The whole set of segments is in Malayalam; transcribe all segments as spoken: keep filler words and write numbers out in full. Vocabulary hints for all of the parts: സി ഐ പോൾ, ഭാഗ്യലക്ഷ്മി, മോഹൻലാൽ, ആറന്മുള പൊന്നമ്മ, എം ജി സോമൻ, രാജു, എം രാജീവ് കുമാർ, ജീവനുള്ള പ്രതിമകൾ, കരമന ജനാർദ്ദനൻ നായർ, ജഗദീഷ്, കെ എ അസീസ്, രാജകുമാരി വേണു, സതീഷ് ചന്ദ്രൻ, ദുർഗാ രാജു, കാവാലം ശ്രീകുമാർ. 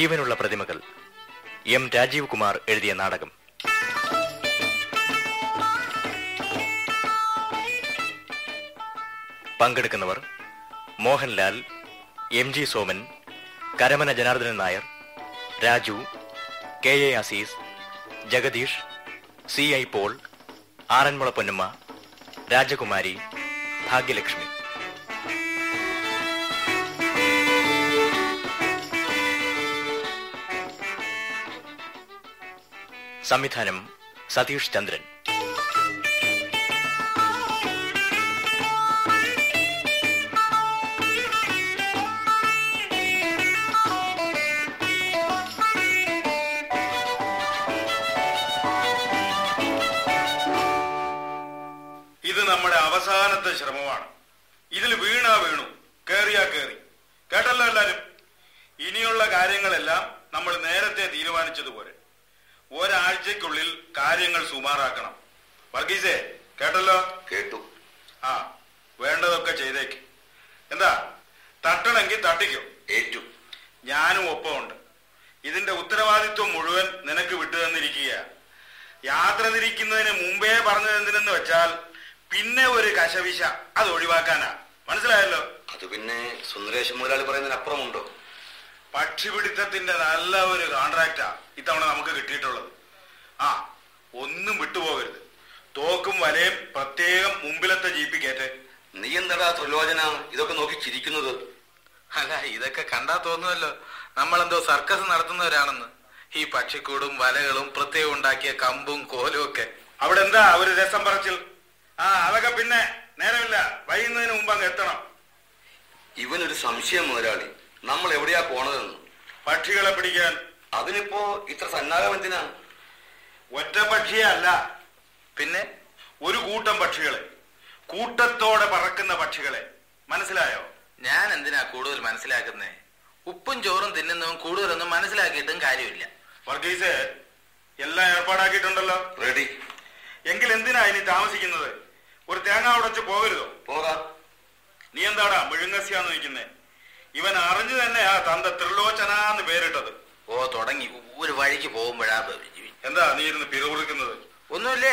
ജീവനുള്ള പ്രതിമകൾ, എം രാജീവ് കുമാർ എഴുതിയ നാടകം. പങ്കെടുക്കുന്നവർ മോഹൻലാൽ, എം ജി സോമൻ, കരമന ജനാർദ്ദനൻ നായർ, രാജു, കെ എ അസീസ്, ജഗദീഷ്, സി ഐ പോൾ, ആറന്മുള പൊന്നമ്മ, Rajakumari, ഭാഗ്യലക്ഷ്മി. സംവിധാനം സതീഷ് ചന്ദ്രൻ. ഇത് നമ്മുടെ അവസാനത്തെ ശ്രമമാണ്. ഇതിൽ വീണാ വീണു, കേറിയാ കേറി. കേട്ടല്ലോ എല്ലാരും. ഇനിയുള്ള കാര്യങ്ങളെല്ലാം നമ്മൾ നേരത്തെ തീരുമാനിച്ചതുപോലെ ഒരാഴ്ചക്കുള്ളിൽ കാര്യങ്ങൾ സുമാറാക്കണം. വർഗീസേ, കേട്ടല്ലോ? കേട്ടു. ആ, വേണ്ടതൊക്കെ ചെയ്തേക്ക്. എന്താ തട്ടണമെങ്കിൽ തട്ടിക്കോ. ഏറ്റു. ഞാനും ഒപ്പമുണ്ട്. ഇതിന്റെ ഉത്തരവാദിത്വം മുഴുവൻ നിനക്ക് വിട്ടു തന്നിരിക്കുക. യാത്ര തിരിക്കുന്നതിന് മുമ്പേ പറഞ്ഞത് എന്തിനെന്ന് വെച്ചാൽ പിന്നെ ഒരു കശവിശ അത് ഒഴിവാക്കാനാ. മനസ്സിലായല്ലോ? അത് പിന്നെ സുന്ദരേശൻ മുതലാളി പറയുന്നതിനപ്പുറമുണ്ടോ? പക്ഷിപിടുത്തത്തിന്റെ നല്ല ഒരു കോൺട്രാക്റ്റാ ഇത്തവണ നമുക്ക് കിട്ടിയിട്ടുള്ളത്. ആ, ഒന്നും വിട്ടുപോകരുത്. തോക്കും വലയും പ്രത്യേകം മുമ്പിലത്തെ ജീപ്പിക്കേറ്റ്. നീ എന്താ ത്രിലോചന ഇതൊക്കെ നോക്കി ചിരിക്കുന്നത്? അല്ല, ഇതൊക്കെ കണ്ടാ തോന്നുമല്ലോ നമ്മളെന്തോ സർക്കസ് നടത്തുന്നവരാണെന്ന്. ഈ പക്ഷിക്കൂടും വലകളും പ്രത്യേകം ഉണ്ടാക്കിയ കമ്പും കോലും ഒക്കെ അവിടെ എന്താ ഒരു രസം പറച്ചിൽ. ആ, അതൊക്കെ പിന്നെ നേരമില്ല. വൈകുന്നതിന് മുമ്പ് അങ്ങ് എത്തണം. ഇവനൊരു സംശയം മുതലാളി, നമ്മൾ എവിടെയാ പോണതെന്ന്. പക്ഷികളെ പിടിക്കാൻ. അതിനിപ്പോ ഇത്ര സന്നാഹം എന്തിനാ? ഒറ്റ പക്ഷിയെ അല്ല, പിന്നെ ഒരു കൂട്ടം പക്ഷികളെ, കൂട്ടത്തോടെ പറക്കുന്ന പക്ഷികളെ. മനസ്സിലായോ? ഞാൻ എന്തിനാ കൂടുതൽ മനസ്സിലാക്കുന്നേ? ഉപ്പും ചോറും തിന്നുന്നതും കൂടുതലൊന്നും മനസ്സിലാക്കിയിട്ടും കാര്യമില്ല. വർഗീസേ, എല്ലാം ഏർപ്പാടാക്കിയിട്ടുണ്ടല്ലോ. റെഡി. എങ്കിൽ എന്തിനാ ഇനി താമസിക്കുന്നത്? ഒരു തേങ്ങ ഉടച്ച് പോകരുതോ? പോകാ. നീ എന്താടാ മുഴുങ്ങസിയാന്ന് നിൽക്കുന്നേ? ഇവൻ അറിഞ്ഞു തന്നെയാ തന്റെ ത്രിലോചനാന്ന് പേരിട്ടത്. ഓ, തുടങ്ങി. ഒരു വഴിക്ക് പോകുമ്പോഴാ. എന്താ നീ ഇരുന്ന് പിറുപിറുക്കുന്നത്? ഒന്നുമില്ലേ.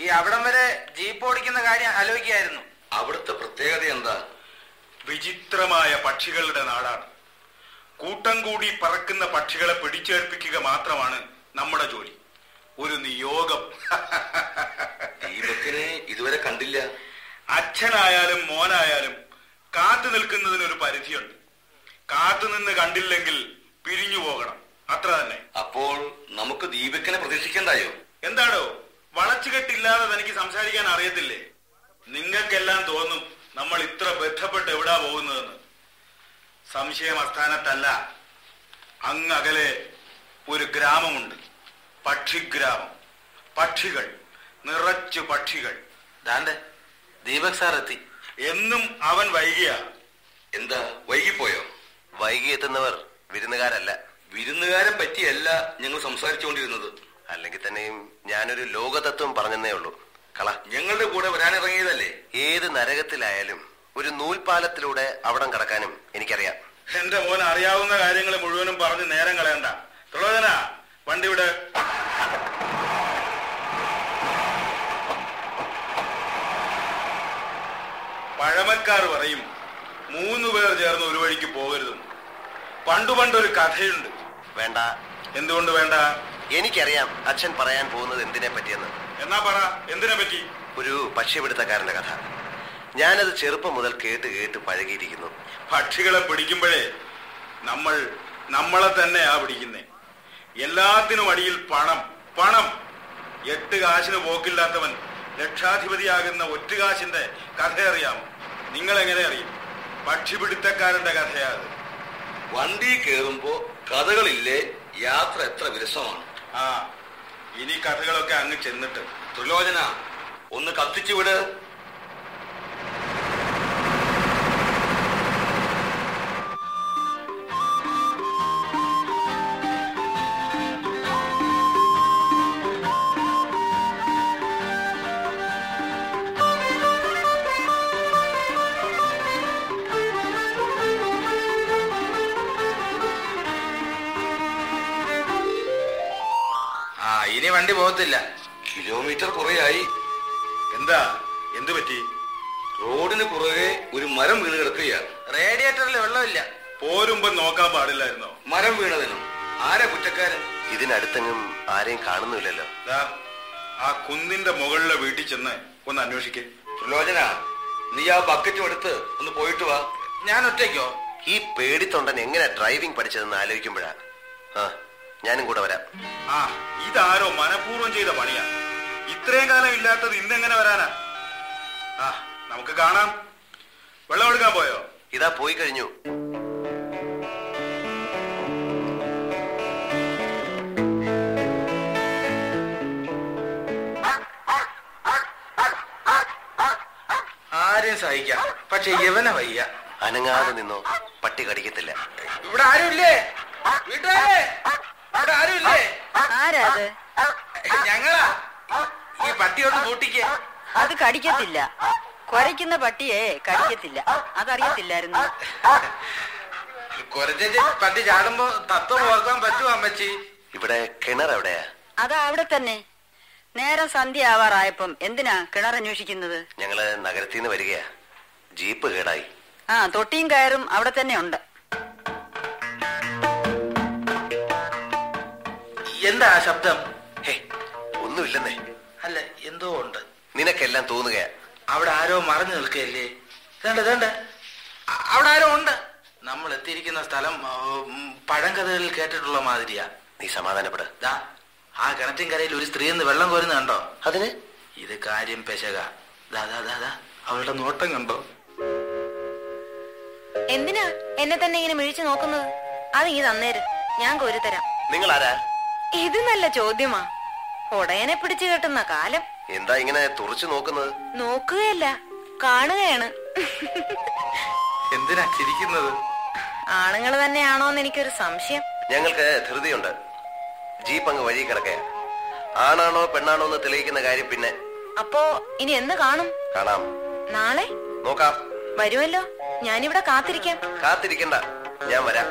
ഈ അവിടം വരെ ജീപ്പ് ഓടിക്കുന്ന കാര്യം ആലോചിക്കായിരുന്നു. അവിടുത്തെ പ്രത്യേകത എന്താ? വിചിത്രമായ പക്ഷികളുടെ നാടാണ്. കൂട്ടം കൂടി പറക്കുന്ന പക്ഷികളെ പിടിച്ചേൽപ്പിക്കുക മാത്രമാണ് നമ്മുടെ ജോലി. ഒരു നിയോഗം. ദീപത്തിനെ ഇതുവരെ കണ്ടില്ല. അച്ഛനായാലും മോനായാലും കാത്തു നിൽക്കുന്നതിനൊരു പരിധിയുണ്ട്. കാത്തുനിന്ന് കണ്ടില്ലെങ്കിൽ പിരിഞ്ഞു പോകണം, അത്ര തന്നെ. അപ്പോൾ നമുക്ക് ദീപക്കിനെ പ്രതീക്ഷിക്കണ്ടായോ? എന്താണോ വളച്ചുകെട്ടില്ലാതെ തനിക്ക് സംസാരിക്കാൻ അറിയത്തില്ലേ? നിങ്ങൾക്കെല്ലാം തോന്നും നമ്മൾ ഇത്ര ബന്ധപ്പെട്ട് എവിടാ പോകുന്നതെന്ന്. സംശയം അസ്ഥാനത്തല്ല, അങ്ങകലെ ഒരു ഗ്രാമമുണ്ട്, പക്ഷിഗ്രാമം. പക്ഷികൾ നിറച്ചു, പക്ഷികൾ. ദാണ്ടെ ദീപക് സാർ എത്തി. എന്നും അവൻ വൈകിയാ. എന്താ വൈകിപ്പോയോ? വൈകി എത്തുന്നവർ വിരുന്നുകാരല്ല. വിരുന്നുകാരെ പറ്റിയല്ല ഞങ്ങൾ സംസാരിച്ചുകൊണ്ടിരുന്നത്. അല്ലെങ്കിൽ തന്നെയും ഞാനൊരു ലോകതത്വം പറഞ്ഞെന്നേ ഉള്ളൂ. കള, ഞങ്ങളുടെ കൂടെ വരാനിറങ്ങിയതല്ലേ? ഏത് നരകത്തിലായാലും ഒരു നൂൽപാലത്തിലൂടെ അവിടം കടക്കാനും എനിക്കറിയാം. എന്റെ മോൻ അറിയാവുന്ന കാര്യങ്ങൾ മുഴുവനും പറഞ്ഞ് നേരം കളയണ്ട. പ്രലോചന, വണ്ടി വിട്. പഴമക്കാർ പറയും മൂന്നു പേർ ചേർന്ന് ഒരു വഴിക്ക് പോകരുതും. പണ്ടു പണ്ടൊരു കഥയുണ്ട്. വേണ്ട. എന്തുകൊണ്ട് വേണ്ട? എനിക്കറിയാം അച്ഛൻ പറയാൻ പോകുന്നത് എന്തിനെ പറ്റിയെന്ന്. എന്നാ പറ, എന്തിനെ പറ്റി? ഒരു പക്ഷിപിടുത്തക്കാരന്റെ കഥ. ഞാനത് ചെറുപ്പം മുതൽ കേട്ട് കേട്ട് പഴകിയിരിക്കുന്നു. പക്ഷികളെ പിടിക്കുമ്പോഴേ നമ്മൾ നമ്മളെ തന്നെയാ പിടിക്കുന്നേ. എല്ലാത്തിനും അടിയിൽ പണം, പണം. എട്ട് കാശിന് പോക്കില്ലാത്തവൻ ലക്ഷാധിപതിയാകുന്ന ഒറ്റുകാശിന്റെ കഥ അറിയാമോ? നിങ്ങളെങ്ങനെ അറിയും? പക്ഷിപിടുത്തക്കാരന്റെ കഥയാത്. വണ്ടി കയറുമ്പോ കഥകളില്ലേ? യാത്ര എത്ര വിരസമാണ്. ആ, ഇനി കഥകളൊക്കെ അങ്ങ് ചെന്നിട്ട്. ത്രിലോചന, ഒന്ന് കത്തിച്ചു വിട്. വണ്ടി പോകത്തില്ല. കിലോമീറ്റർ കുറയായി. എന്താ എന്തു പറ്റി? റോഡിന് പുറകെ ഒരു മരം വീണ് കിടക്കുകയാണ്. റേഡിയേറ്ററിൽ വെള്ളമില്ല. പോരുമ്പോ നോക്കാൻ പാടില്ലായിരുന്നോ? മരം വീണതിനും ആരാ കുറ്റക്കാരൻ? ഇതിനടുത്തെങ്ങും ആരെയും കാണുന്നില്ലല്ലോ. ആ കുന്നിന്റെ മുകളിലെ വീട്ടിൽ ചെന്ന് ഒന്ന് അന്വേഷിക്കേ. പ്രലോചന, നീ ആ ബക്കറ്റും എടുത്ത് ഒന്ന് പോയിട്ട് വാ. ഞാൻ ഒറ്റയ്ക്കോ? ഈ പേടിത്തൊണ്ടൻ എങ്ങനെ ഡ്രൈവിംഗ് പഠിച്ചതെന്ന് ആലോചിക്കുമ്പോഴാ. ആ, ഞാനും കൂടെ വരാം. ആ, ഇതാരോ മനഃപൂർവ്വം ചെയ്ത പണിയാ. ഇത്രയും കാലം ഇല്ലാത്തത് ഇന്നെങ്ങനെ വരാനാ? ആ, നമുക്ക് കാണാം. വെള്ളം എടുക്കാൻ പോയോ? ഇതാ പോയി കഴിഞ്ഞു. ആരെയും സഹിക്കാം, പക്ഷെ യവന വയ്യ. അനങ്ങാതെ നിന്നോ, പട്ടി കടിക്കത്തില്ല. ഇവിടെ ആരുമില്ലേ? വീട്ടുകാരെ, ഇവിടെ ആരുമില്ലേ? ആരാ അത്? ഞങ്ങളാ. ഈ പട്ടിയോട് കൂട്ടിക്ക്. അത് കടിക്കത്തില്ല. കൊരയ്ക്കുന്ന പട്ടിയെ കടിക്കത്തില്ല. അതറിയത്തില്ലായിരുന്നു. പട്ടി ചാടുമ്പോ തത്വം ഓർക്കാൻ പറ്റുമോ അമ്മച്ചി? ഇവിടെ കിണർ എവിടെയാ? അതാ അവിടെ തന്നെ. നേരം സന്ധ്യ ആവാറായപ്പം എന്തിനാ കിണർ അന്വേഷിക്കുന്നത്? ഞങ്ങള് നഗരത്തിൽ നിന്ന് വരികയാ. ജീപ്പ് കേടായി. ആ, തൊട്ടിയും കയറും അവിടെ തന്നെ ഉണ്ട്. എന്താ ശബ്ദം? ഹേ, ഒന്നുമില്ലെന്നേ. അല്ല, എന്തോ ഉണ്ട്. നിനക്കെല്ലാം തോന്നുകയാ. അവിടെ ആരോ മറഞ്ഞു നിൽക്കുകയല്ലേ? വേണ്ട വേണ്ട, അവിടെ ആരോ ഉണ്ട്. നമ്മൾ എത്തിയിരിക്കുന്ന സ്ഥലം പഴങ്കഥകളിൽ കേട്ടിട്ടുള്ള മാതിരിയാ. നീ സമാധാനപ്പെട. ആ കിണറ്റിൻകരയിൽ ഒരു സ്ത്രീ എന്ന് വെള്ളം കോരുന്ന കണ്ടോ? അതിന് ഇത് കാര്യം പെശക. അവളുടെ നോട്ടം കണ്ടോ? എന്തിനാ എന്നെ തന്നെ ഇങ്ങനെ മിഴിച്ചു നോക്കുന്നത്? അത് ഈ തന്നേര്, ഞാൻ കോരി തരാം. നിങ്ങൾ ആരാ? ഇത് നല്ല ചോദ്യമാ. ഉടയനെ പിടിച്ചു കെട്ടുന്ന കാലം. എന്താ ഇങ്ങനെ തുറച്ചു നോക്കുന്നത്? നോക്കുകയല്ല, കാണുകയാണ്. എന്തിനാ ചിരിക്കുന്നത്? ആണുങ്ങൾ തന്നെയാണോന്ന് എനിക്കൊരു സംശയം. ഞങ്ങൾക്ക് ധൃതിയുണ്ട്. ജീപ്പ് അങ്ങ് വഴി കിടക്കുക. ആണാണോ പെണ്ണാണോ എന്ന് തെളിയിക്കുന്ന കാര്യം പിന്നെ. അപ്പോ ഇനി എന്ന് കാണും? കാണാം. നാളെ നോക്കാം. വരുമല്ലോ, ഞാനിവിടെ കാത്തിരിക്കാം. കാത്തിരിക്കണ്ട, ഞാൻ വരാം.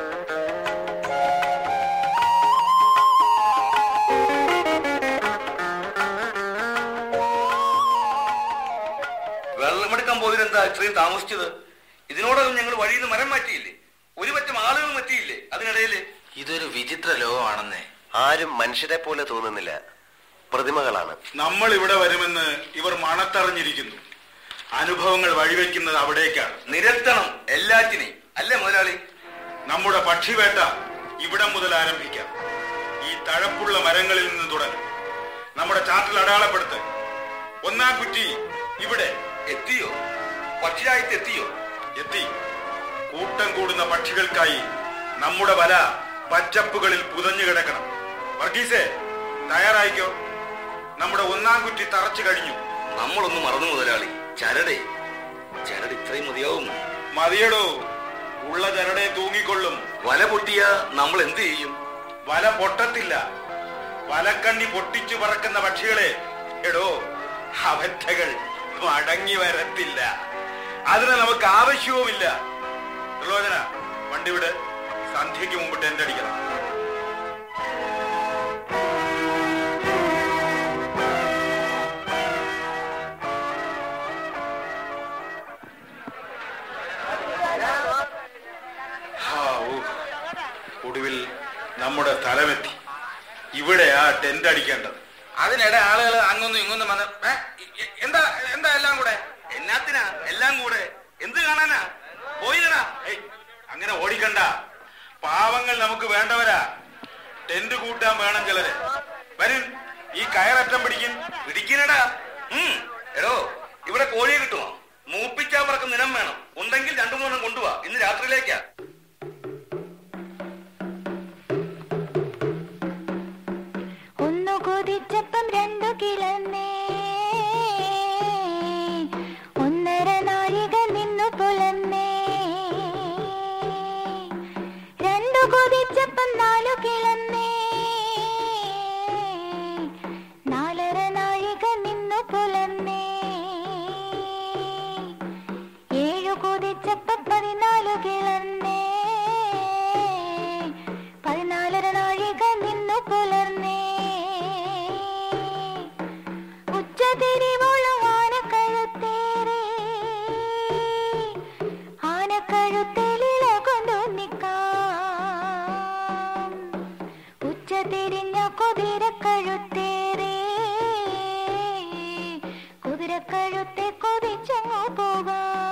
വെള്ളമെടുക്കാൻ പോയതെന്താ ഇത്രയും താമസിച്ചത്? ഇതിനോടൊന്നും ഞങ്ങൾ വഴിയിൽ നിന്ന് മരം മാറ്റിയില്ലേ? ഒരു പറ്റം ആളുകളും എത്തിയില്ലേ? അതിനിടയിൽ ഇതൊരു വിചിത്ര ലോകമാണെന്നേ. ആരും മനുഷ്യരെ പോലെ തോന്നുന്നില്ല, പ്രതിമകളാണ്. നമ്മൾ ഇവിടെ വരുമെന്ന് ഇവർ മണത്തറിഞ്ഞിരിക്കുന്നു. അനുഭവങ്ങൾ വഴിവെക്കുന്നത് അവിടേക്കാണ്. നിരത്തണം എല്ലാറ്റിനെയും, അല്ലേ മുതലാളി? നമ്മുടെ പക്ഷിവേട്ട ഇവിടെ മുതൽ ആരംഭിക്കാം. ഈ തഴപ്പുള്ള മരങ്ങളിൽ നിന്ന് തുടങ്ങും. നമ്മുടെ ചാട്ടിൽ അടയാളപ്പെടുത്ത ഒന്നാം കുറ്റി ഇവിടെ എത്തിയോ? പക്ഷിയായിട്ട് എത്തിയോ? എത്തി. കൂട്ടം കൂടുന്ന പക്ഷികൾക്കായി നമ്മുടെ വല പച്ചപ്പുകളിൽ പുതഞ്ഞു കിടക്കണം. വർഗീസേ, തയ്യാറായിക്കോ. നമ്മുടെ ഒന്നാം കുറ്റി തറച്ചു കഴിഞ്ഞു. നമ്മളൊന്ന് മറന്നു മുതലാളി. ചരടേ, ചരട് ഇത്രയും മതിയാവും. മതിയടോ, ഉള്ള ചരടെ തൂങ്ങിക്കൊള്ളും. വല പൊട്ടിയ നമ്മൾ എന്ത് ചെയ്യും? വല പൊട്ടത്തില്ല. വലക്കണ്ണി പൊട്ടിച്ചു പറക്കുന്ന പക്ഷികളെ എടോ, അവറ്റകൾ മടങ്ങി വരത്തില്ല. അതിന് നമുക്ക് ആവശ്യവുമില്ല. പ്രലോചന, വണ്ടിവിടെ. സന്ധ്യയ്ക്ക് മുമ്പ് ടെന്റ് അടിക്കണം. ഒടുവിൽ നമ്മുടെ സ്ഥലമെത്തി. ഇവിടെയാ ടെന്റ് അടിക്കേണ്ടത്. അതിനിടെ ആളുകൾ അങ്ങൊന്നും ഇങ്ങൊന്നും വന്ന് എന്താ എന്താ എല്ലാം കൂടെ? എന്നാത്തിനാ എല്ലാം കൂടെ? എന്ത് കാണാനാ? പോയില്ലടാ. അങ്ങനെ ഓടിക്കണ്ട, പാവങ്ങൾ നമുക്ക് വേണ്ടവരാ. ടെന്റ് കൂട്ടാൻ വേണം ചിലര്. വരും, ഈ കയററ്റം പിടിക്കും. പിടിക്കണടാ. ഉം എടോ, ഇവിടെ കോഴിയെ കിട്ടുമോ? മൂപ്പിച്ചാ പറക്കും നിനം വേണം. ഉണ്ടെങ്കിൽ രണ്ടു മൂന്നെണ്ണം കൊണ്ടുപോവാ, ഇന്ന് രാത്രിയിലേക്കാ. ഒന്നു കൊതിച്ചപ്പം രണ്ടു കിളന്നേ, ഒന്നര നാഴിക നിന്നു പുലന്നേ. കൊതിച്ചപ്പം നാലു കിളന്നേ, നാലര നാഴിക നിന്നു തിരക്കഴുത്തെ കൊതിച്ചു പോകാം.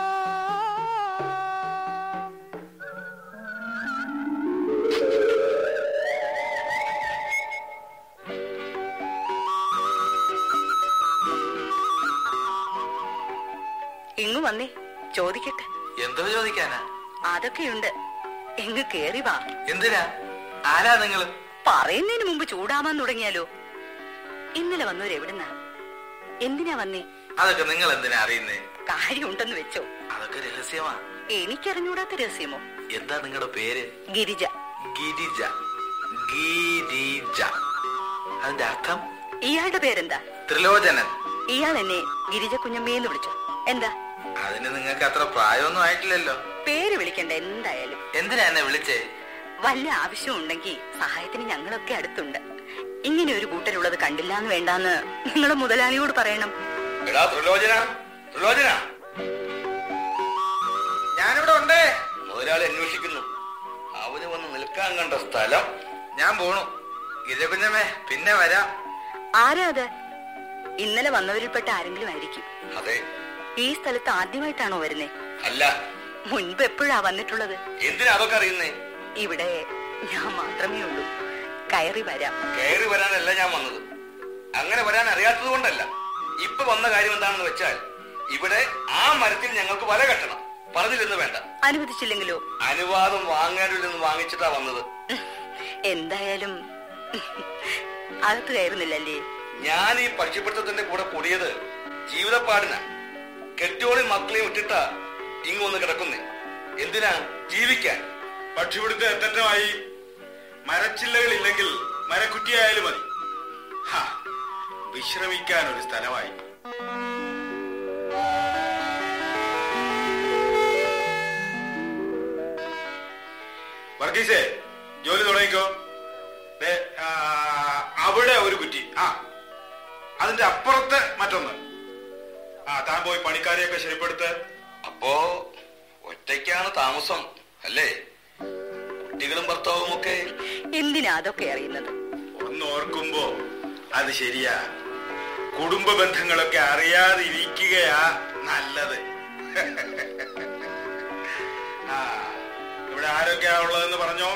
ഇങ്ങു വന്നേ, ചോദിക്കട്ടെ. എന്തോ ചോദിക്കാനാ? അതൊക്കെയുണ്ട്, എങ്ങ് കേറി വാ. എന്തിനാ? ആരാ നിങ്ങള്? പറയുന്നതിന് മുമ്പ് ചൂടാമാൻ തുടങ്ങിയാലോ. ഇന്നലെ വന്നവരെവിടുന്ന? എന്തിനാ വന്നേ? അതൊക്കെ നിങ്ങൾ എന്തിനാ അറിയുന്നേ? കാര്യമുണ്ടെന്ന് വെച്ചോ. അതൊക്കെ രഹസ്യമാ. എനിക്കറിഞ്ഞൂടാത്ത രഹസ്യമോ? എന്താ നിങ്ങളുടെ പേര്? ഗിരിജ. ഗിരിജ? ഗിരിജ, അതിന്റെ അർത്ഥം? ഇയാളുടെ പേരെന്താ? ത്രിലോചനൻ. ഇയാൾ എന്നെ ഗിരിജ കുഞ്ഞമ്മയെന്ന് വിളിച്ചു. എന്താ? അതിന് നിങ്ങൾക്ക് അത്ര പ്രായമൊന്നും ആയിട്ടില്ലല്ലോ. പേര് വിളിക്കണ്ട. എന്തായാലും എന്തിനാ എന്നെ വിളിച്ചേ? വല്ല ആവശ്യം ഉണ്ടെങ്കിൽ സഹായത്തിന് ഞങ്ങളൊക്കെ അടുത്തുണ്ട്. ഇങ്ങനെ ഒരു കൂട്ടരുള്ളത് കണ്ടില്ലാന്ന് വേണ്ടാന്ന് നിങ്ങളെ മുതലാളിയോട് പറയണം. ഞാനിവിടെ ഉണ്ടേ. മുതലാളി അന്വേഷിക്കുന്നു. അവന് വന്ന് നിൽക്കാൻ കണ്ട സ്ഥലം. ഞാൻ പോണു ഗിരിജകുഞ്ഞമ്മേ, പിന്നെ വരാം. ആരാ അത്? ഇന്നലെ വന്നവരിൽപ്പെട്ട ആരെങ്കിലും ആയിരിക്കും. അതെ. ഈ സ്ഥലത്ത് ആദ്യമായിട്ടാണോ വരുന്നേ? അല്ല, മുൻപ് എപ്പോഴാ വന്നിട്ടുള്ളത്? എന്തിനാ അതൊക്കെ അറിയുന്നേ? ഇവിടെ ഞാൻ മാത്രമേ ഉള്ളൂ. കയറി വരാം. കയറി വരാനല്ല ഞാൻ വന്നത്. അങ്ങനെ വരാൻ അറിയാത്തത് കൊണ്ടല്ല. ഇപ്പൊ വന്ന കാര്യം എന്താണെന്ന് വെച്ചാൽ, ഇവിടെ ആ മരത്തിൽ ഞങ്ങൾക്ക് വല കെട്ടണം. പറഞ്ഞില്ലെന്ന് വേണ്ട. അനുവദിച്ചില്ലെങ്കിലോ? അനുവാദം വാങ്ങാനില്ലെന്ന് വാങ്ങിച്ചിട്ടാ വന്നത്. എന്തായാലും അകത്ത് കയറുന്നില്ലല്ലേ? ഞാൻ ഈ പക്ഷിപ്പിടുത്തത്തിന്റെ കൂടെ കൂടിയത് ജീവിതപ്പാടിനാ. കെട്ടിയോളി മക്കളെയും ഇട്ടിട്ടാ ഇങ്ങൊന്ന് കിടക്കുന്നേ. എന്തിനാ? ജീവിക്കാൻ. പക്ഷിപിടുത്തം എത്തറ്റമായി. മരച്ചില്ലകൾ ഇല്ലെങ്കിൽ മരക്കുറ്റിയായാലും മതി. വിശ്രമിക്കാൻ ഒരു സ്ഥലമായി. വർഗീസേ, ജോലി തുടങ്ങിക്കോ. അവിടെ ഒരു കുറ്റി, ആ അതിന്റെ അപ്പുറത്ത് മറ്റൊന്ന്. ആ താൻ പോയി പണിക്കാരെയൊക്കെ ശരിപ്പെടുത്ത്. അപ്പോ ഒറ്റയ്ക്കാണ് താമസം അല്ലേ? കുട്ടികളും ഭർത്താവും ഒക്കെ. എന്തിനാ അതൊക്കെ അറിയുന്നത്? ഒന്ന് ഓർക്കുമ്പോ അത് ശരിയാ. കുടുംബ ബന്ധങ്ങളൊക്കെ അറിയാതിരിക്കുകയാ നല്ലത്. ആ ഇവിടെ ആരൊക്കെയാ ഉള്ളതെന്ന് പറഞ്ഞോ.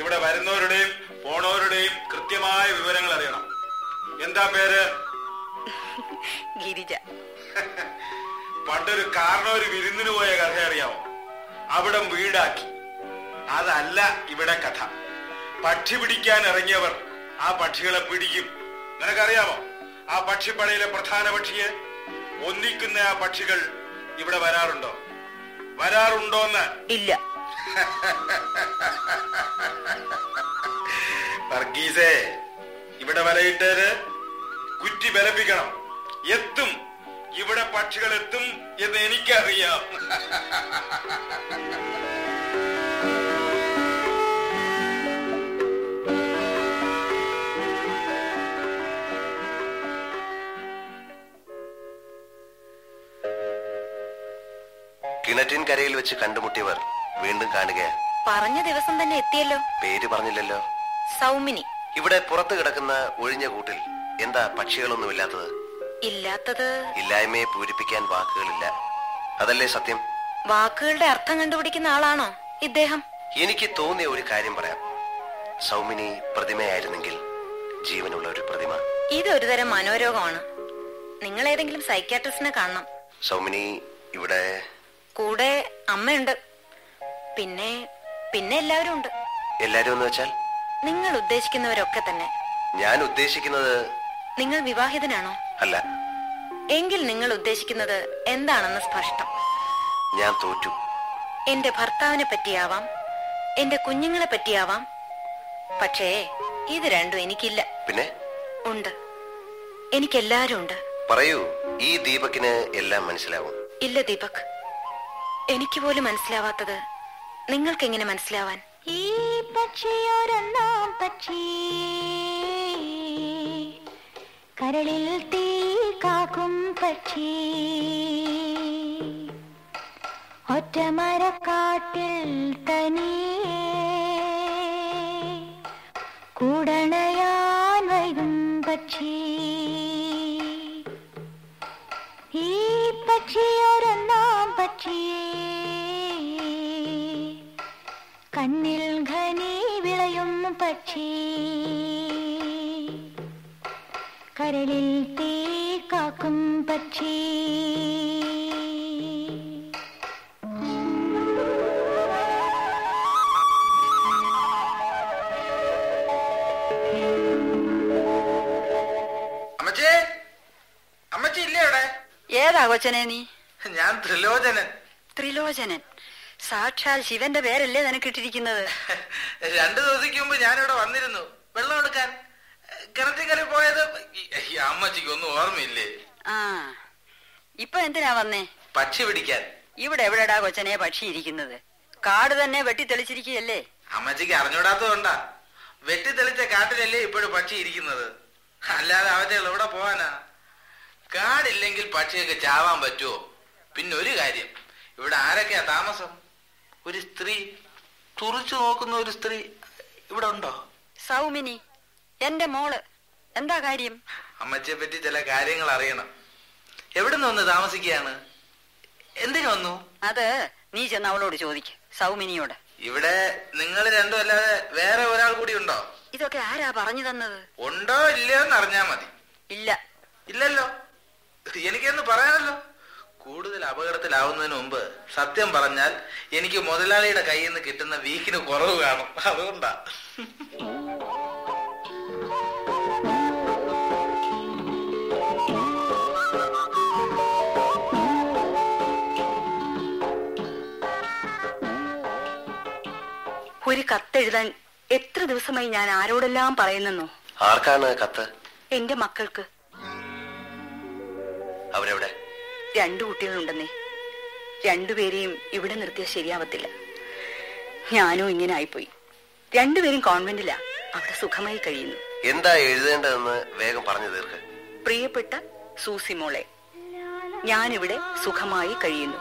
ഇവിടെ വരുന്നവരുടെയും പോണവരുടെയും കൃത്യമായ വിവരങ്ങൾ അറിയണം. എന്താ പേര്? ഗിരിജ. പണ്ടൊരു കാരണം ഒരു വിരുന്നിന് പോയ കഥ അറിയാമോ? അവിടെ വീടാക്കി. അതല്ല ഇവിടെ കഥ. പക്ഷി പിടിക്കാൻ ഇറങ്ങിയവർ ആ പക്ഷികളെ പിടിക്കും. നിനക്കറിയാമോ ആ പക്ഷിപ്പടയിലെ പ്രധാന പക്ഷിയെ? ഒന്നിക്കുന്ന ആ പക്ഷികൾ ഇവിടെ വരാറുണ്ടോ? വരാറുണ്ടോന്ന്? ഇല്ല. വർഗീസേ, ഇവിടെ വലയിട്ടേര് കുറ്റി ബലപ്പിക്കണം. എത്തും. ഇവിടെ പക്ഷികൾ എത്തും എന്ന് എനിക്കറിയാം. കിണറ്റിൻ കരയിൽ വെച്ച് കണ്ടുമുട്ടിയവർ വീണ്ടും കാണുകയാണ്. പറഞ്ഞ ദിവസം തന്നെ എത്തിയല്ലോ. പേര് പറഞ്ഞില്ലല്ലോ. സൗമിനി. ഇവിടെ പുറത്തു കിടക്കുന്ന ഒഴിഞ്ഞ കൂട്ടിൽ എന്താ പക്ഷികളൊന്നും ഇല്ലാത്തത്? ഇല്ലാത്തത് ഇല്ലായ്മയെ പൂരിപ്പിക്കാൻ വാക്കുകളില്ല. അതല്ലേ സത്യം? വാക്കുകളുടെ അർത്ഥം കണ്ടുപിടിക്കുന്ന ആളാണോ ഇദ്ദേഹം? എനിക്ക് തോന്നിയ ഒരു കാര്യം പറയാം. സൗമിനി പ്രതിമയായിരുന്നെങ്കിൽ ജീവനുള്ള ഒരു പ്രതിമ. ഇതൊരു തരം മനോരോഗമാണ്. നിങ്ങൾ ഏതെങ്കിലും സൈക്യാട്രിസ്റ്റിനെ കാണണം. സൗമിനി ഇവിടെ കൂടെ അമ്മയുണ്ട്, പിന്നെ പിന്നെ എല്ലാവരും ഉണ്ട്. എല്ലാരും എന്ന് വെച്ചാൽ നിങ്ങൾ ഉദ്ദേശിക്കുന്നവരൊക്കെ തന്നെ? ഞാൻ ഉദ്ദേശിക്കുന്നത്... നിങ്ങൾ വിവാഹിതനാണോ? അല്ല. എങ്കിൽ നിങ്ങൾ ഉദ്ദേശിക്കുന്നത് എന്താണെന്ന് സ്പഷ്ടം. ഞാൻ തോറ്റു. എന്റെ ഭർത്താവിനെ പറ്റിയാവാം, എന്റെ കുഞ്ഞുങ്ങളെ പറ്റിയാവാം, പക്ഷേ ഇത് രണ്ടും എനിക്കില്ല. പിന്നെ ഉണ്ട്. എനിക്കെല്ലാരും ഉണ്ട്. പറയൂ, ഈ ദീപകിന് എല്ലാം മനസ്സിലാവും. ഇല്ല ദീപക്, എനിക്ക് പോലും മനസ്സിലാവാത്തത് നിങ്ങൾക്ക് എങ്ങനെ മനസ്സിലാവാൻ? ഈ പക്ഷിയൊരെന്നാം പക്ഷി കരളിൽ തീ കാക്കും പക്ഷി ഒറ്റമരക്കാട്ടിൽ തനിയെ കൂടണയാൻ വൈകും പക്ഷി പക്ഷി കരളിൽ തീ കാക്കും പക്ഷി. ഏതാ കൊച്ചനെ നീ? ഞാൻ ത്രിലോചനൻ. ത്രിലോചനൻ, സാക്ഷാൽ ശിവന്റെ പേരല്ലേ നിനക്ക് ഇട്ടിരിക്കുന്നത്. രണ്ടു ദിവസക്ക് മുമ്പ് ഞാനിവിടെ വന്നിരുന്നു വെള്ളം എടുക്കാൻ. കിണറ്റിങ്കല് പോയത് അമ്മച്ചിക്ക് ഒന്നും ഓർമ്മയില്ലേ? ആ, ഇപ്പൊ എന്തിനാ വന്നേ? പക്ഷി പിടിക്കാൻ. ഇവിടെ എവിടെടാ കൊച്ചനെ പക്ഷി ഇരിക്കുന്നത്? കാട് തന്നെ വെട്ടി തെളിച്ചിരിക്കുകയല്ലേ. അമ്മച്ചിക്ക് അറിഞ്ഞൂടാത്തതുകൊണ്ടാ. വെട്ടി തെളിച്ച കാട്ടിലല്ലേ ഇപ്പോഴും പക്ഷി ഇരിക്കുന്നത്, അല്ലാതെ അവന്റെ എവിടെ പോവാനാ? കാടില്ലെങ്കിൽ പക്ഷിയൊക്കെ ചാവാൻ പറ്റുമോ? പിന്നെ ഒരു കാര്യം, ഇവിടെ ആരൊക്കെയാ താമസം? ഒരു സ്ത്രീ, തുറിച്ചു നോക്കുന്ന ഒരു സ്ത്രീ ഇവിടെ ഉണ്ടോ? സൗമിനി, എന്റെ മോള്. എന്താ കാര്യം? അമ്മച്ചിയെ പറ്റി ചില കാര്യങ്ങൾ അറിയണം. എവിടുന്ന് വന്ന് താമസിക്കുകയാണ്? എന്തിനു വന്നു? അത് നീ ചെന്ന് അവളോട് ചോദിക്ക്, സൗമിനിയോട്. ഇവിടെ നിങ്ങൾ രണ്ടും അല്ലാതെ വേറെ ഒരാൾ കൂടി ഉണ്ടോ? ഇതൊക്കെ ആരാ പറഞ്ഞു തന്നത്? ഉണ്ടോ ഇല്ലയോ എന്ന് അറിഞ്ഞാ മതി. ഇല്ല. ഇല്ലല്ലോ, എനിക്കൊന്ന് പറയാനല്ലോ. കൂടുതൽ അപകടത്തിലാവുന്നതിന് മുമ്പ് സത്യം പറഞ്ഞാൽ എനിക്ക് മുതലാളിയുടെ കയ്യിൽ നിന്ന് കിട്ടുന്ന വീക്കിന് കുറവ് കാണും, അതുകൊണ്ടാ. ഒരു കത്തെഴുതാൻ എത്ര ദിവസമായി ഞാൻ ആരോടെല്ലാം പറയുന്നു. ആർക്കാണ് കത്ത്? എന്റെ മക്കൾക്ക്. അവരെവിടെ? രണ്ടു കുട്ടികളുണ്ടെന്നേ. രണ്ടുപേരെയും ഇവിടെ നിർത്തിയാൽ ശരിയാവത്തില്ല. ഞാനും ഇങ്ങനെ ആയിപ്പോയി. രണ്ടുപേരും കോൺവെന്റിലാ, അവിടെ സുഖമായി കഴിയുന്നു. എന്താ എഴുതേണ്ടതെന്ന് വേഗം പറഞ്ഞു തീർക്ക. പ്രിയപ്പെട്ട സൂസിമോളെ, ഞാനിവിടെ സുഖമായി കഴിയുന്നു.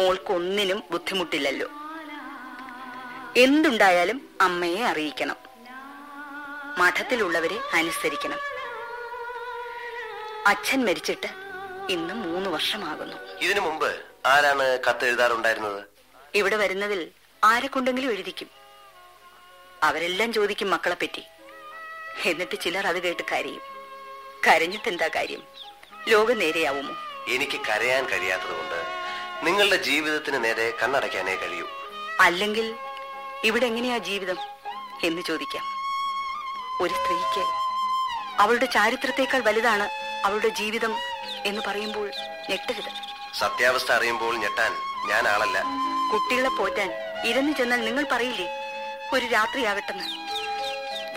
മോൾക്കൊന്നിനും ബുദ്ധിമുട്ടില്ലല്ലോ. എന്തുണ്ടായാലും അമ്മയെ അറിയിക്കണം. മഠത്തിലുള്ളവരെ അനുസരിക്കണം. അച്ഛൻ മരിച്ചിട്ട് ഇന്ന് മൂന്ന് വർഷമാകുന്നു. ഇതിനു മുമ്പ് ആരാണ് കത്ത് എഴുതാറുണ്ടായിരുന്നത്? ഇവിടെ വരുന്നതിൽ ആരെ കൊണ്ടെങ്കിലും എഴുതിക്കും. അവരെല്ലാം ചോദിക്കും മക്കളെ പറ്റി. എന്നിട്ട് ചിലർ അത് കേട്ട് കരയും. കരഞ്ഞിട്ടെന്താ കാര്യം? ലോകം നേരെയാവുമോ? എനിക്ക് കരയാൻ കഴിയാത്തതുകൊണ്ട് നിങ്ങളുടെ ജീവിതത്തിന് നേരെ കണ്ണടയ്ക്കാനേ കഴിയൂ. അല്ലെങ്കിൽ ഇവിടെ എങ്ങനെയാ ജീവിതം എന്ന് ചോദിക്കാം. ഒരു സ്ത്രീക്ക് അവളുടെ ചാരിത്രത്തെക്കാൾ വലുതാണ് അവളുടെ ജീവിതം എന്ന് പറയുമ്പോൾ ഞെട്ടരുത്. സത്യാവസ്ഥ അറിയുമ്പോൾ ഞെട്ടാൻ ഞാൻ ആളല്ല. കുട്ടികളെ പോറ്റാൻ ഇരന്നു ചെന്നാൽ നിങ്ങൾ പറയില്ലേ ഒരു രാത്രിയാകട്ടെന്ന്?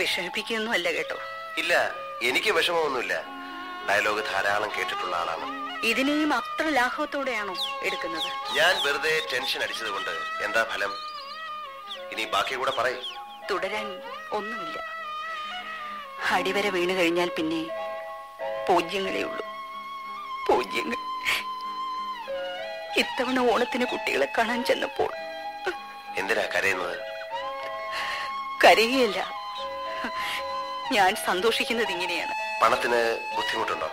വിഷമിപ്പിക്കൊന്നും അല്ല കേട്ടോ. ഇല്ല, എനിക്ക് വിഷമമൊന്നുമില്ല. ഡയലോഗ് ധാരാളം കേട്ടിട്ടുള്ള ആളാണ്. ഇതിനെയും അത്ര ലാഘവത്തോടെയാണോ എടുക്കുന്നത്? ഞാൻ വെറുതെ ടെൻഷൻ അടിച്ചത് കൊണ്ട് എന്താ ഫലം? ഇനി ബാക്കി കൂടെ പറയും. തുടരാൻ ഒന്നുമില്ല. അടിവരെ വീണ് കഴിഞ്ഞാൽ പിന്നെ പൂജ്യങ്ങളേ ഉള്ളൂ, പൂജ്യങ്ങൾ. ഇത്തവണ ഓണത്തിന് കുട്ടികളെ കാണാൻ ചെന്നപ്പോൾ എന്തിനാ കരയുന്നത്? കരയുകയല്ല, ഞാൻ സന്തോഷിക്കുന്നത് ഇങ്ങനെയാണ്. പണത്തിന് ബുദ്ധിമുട്ടുണ്ടോ?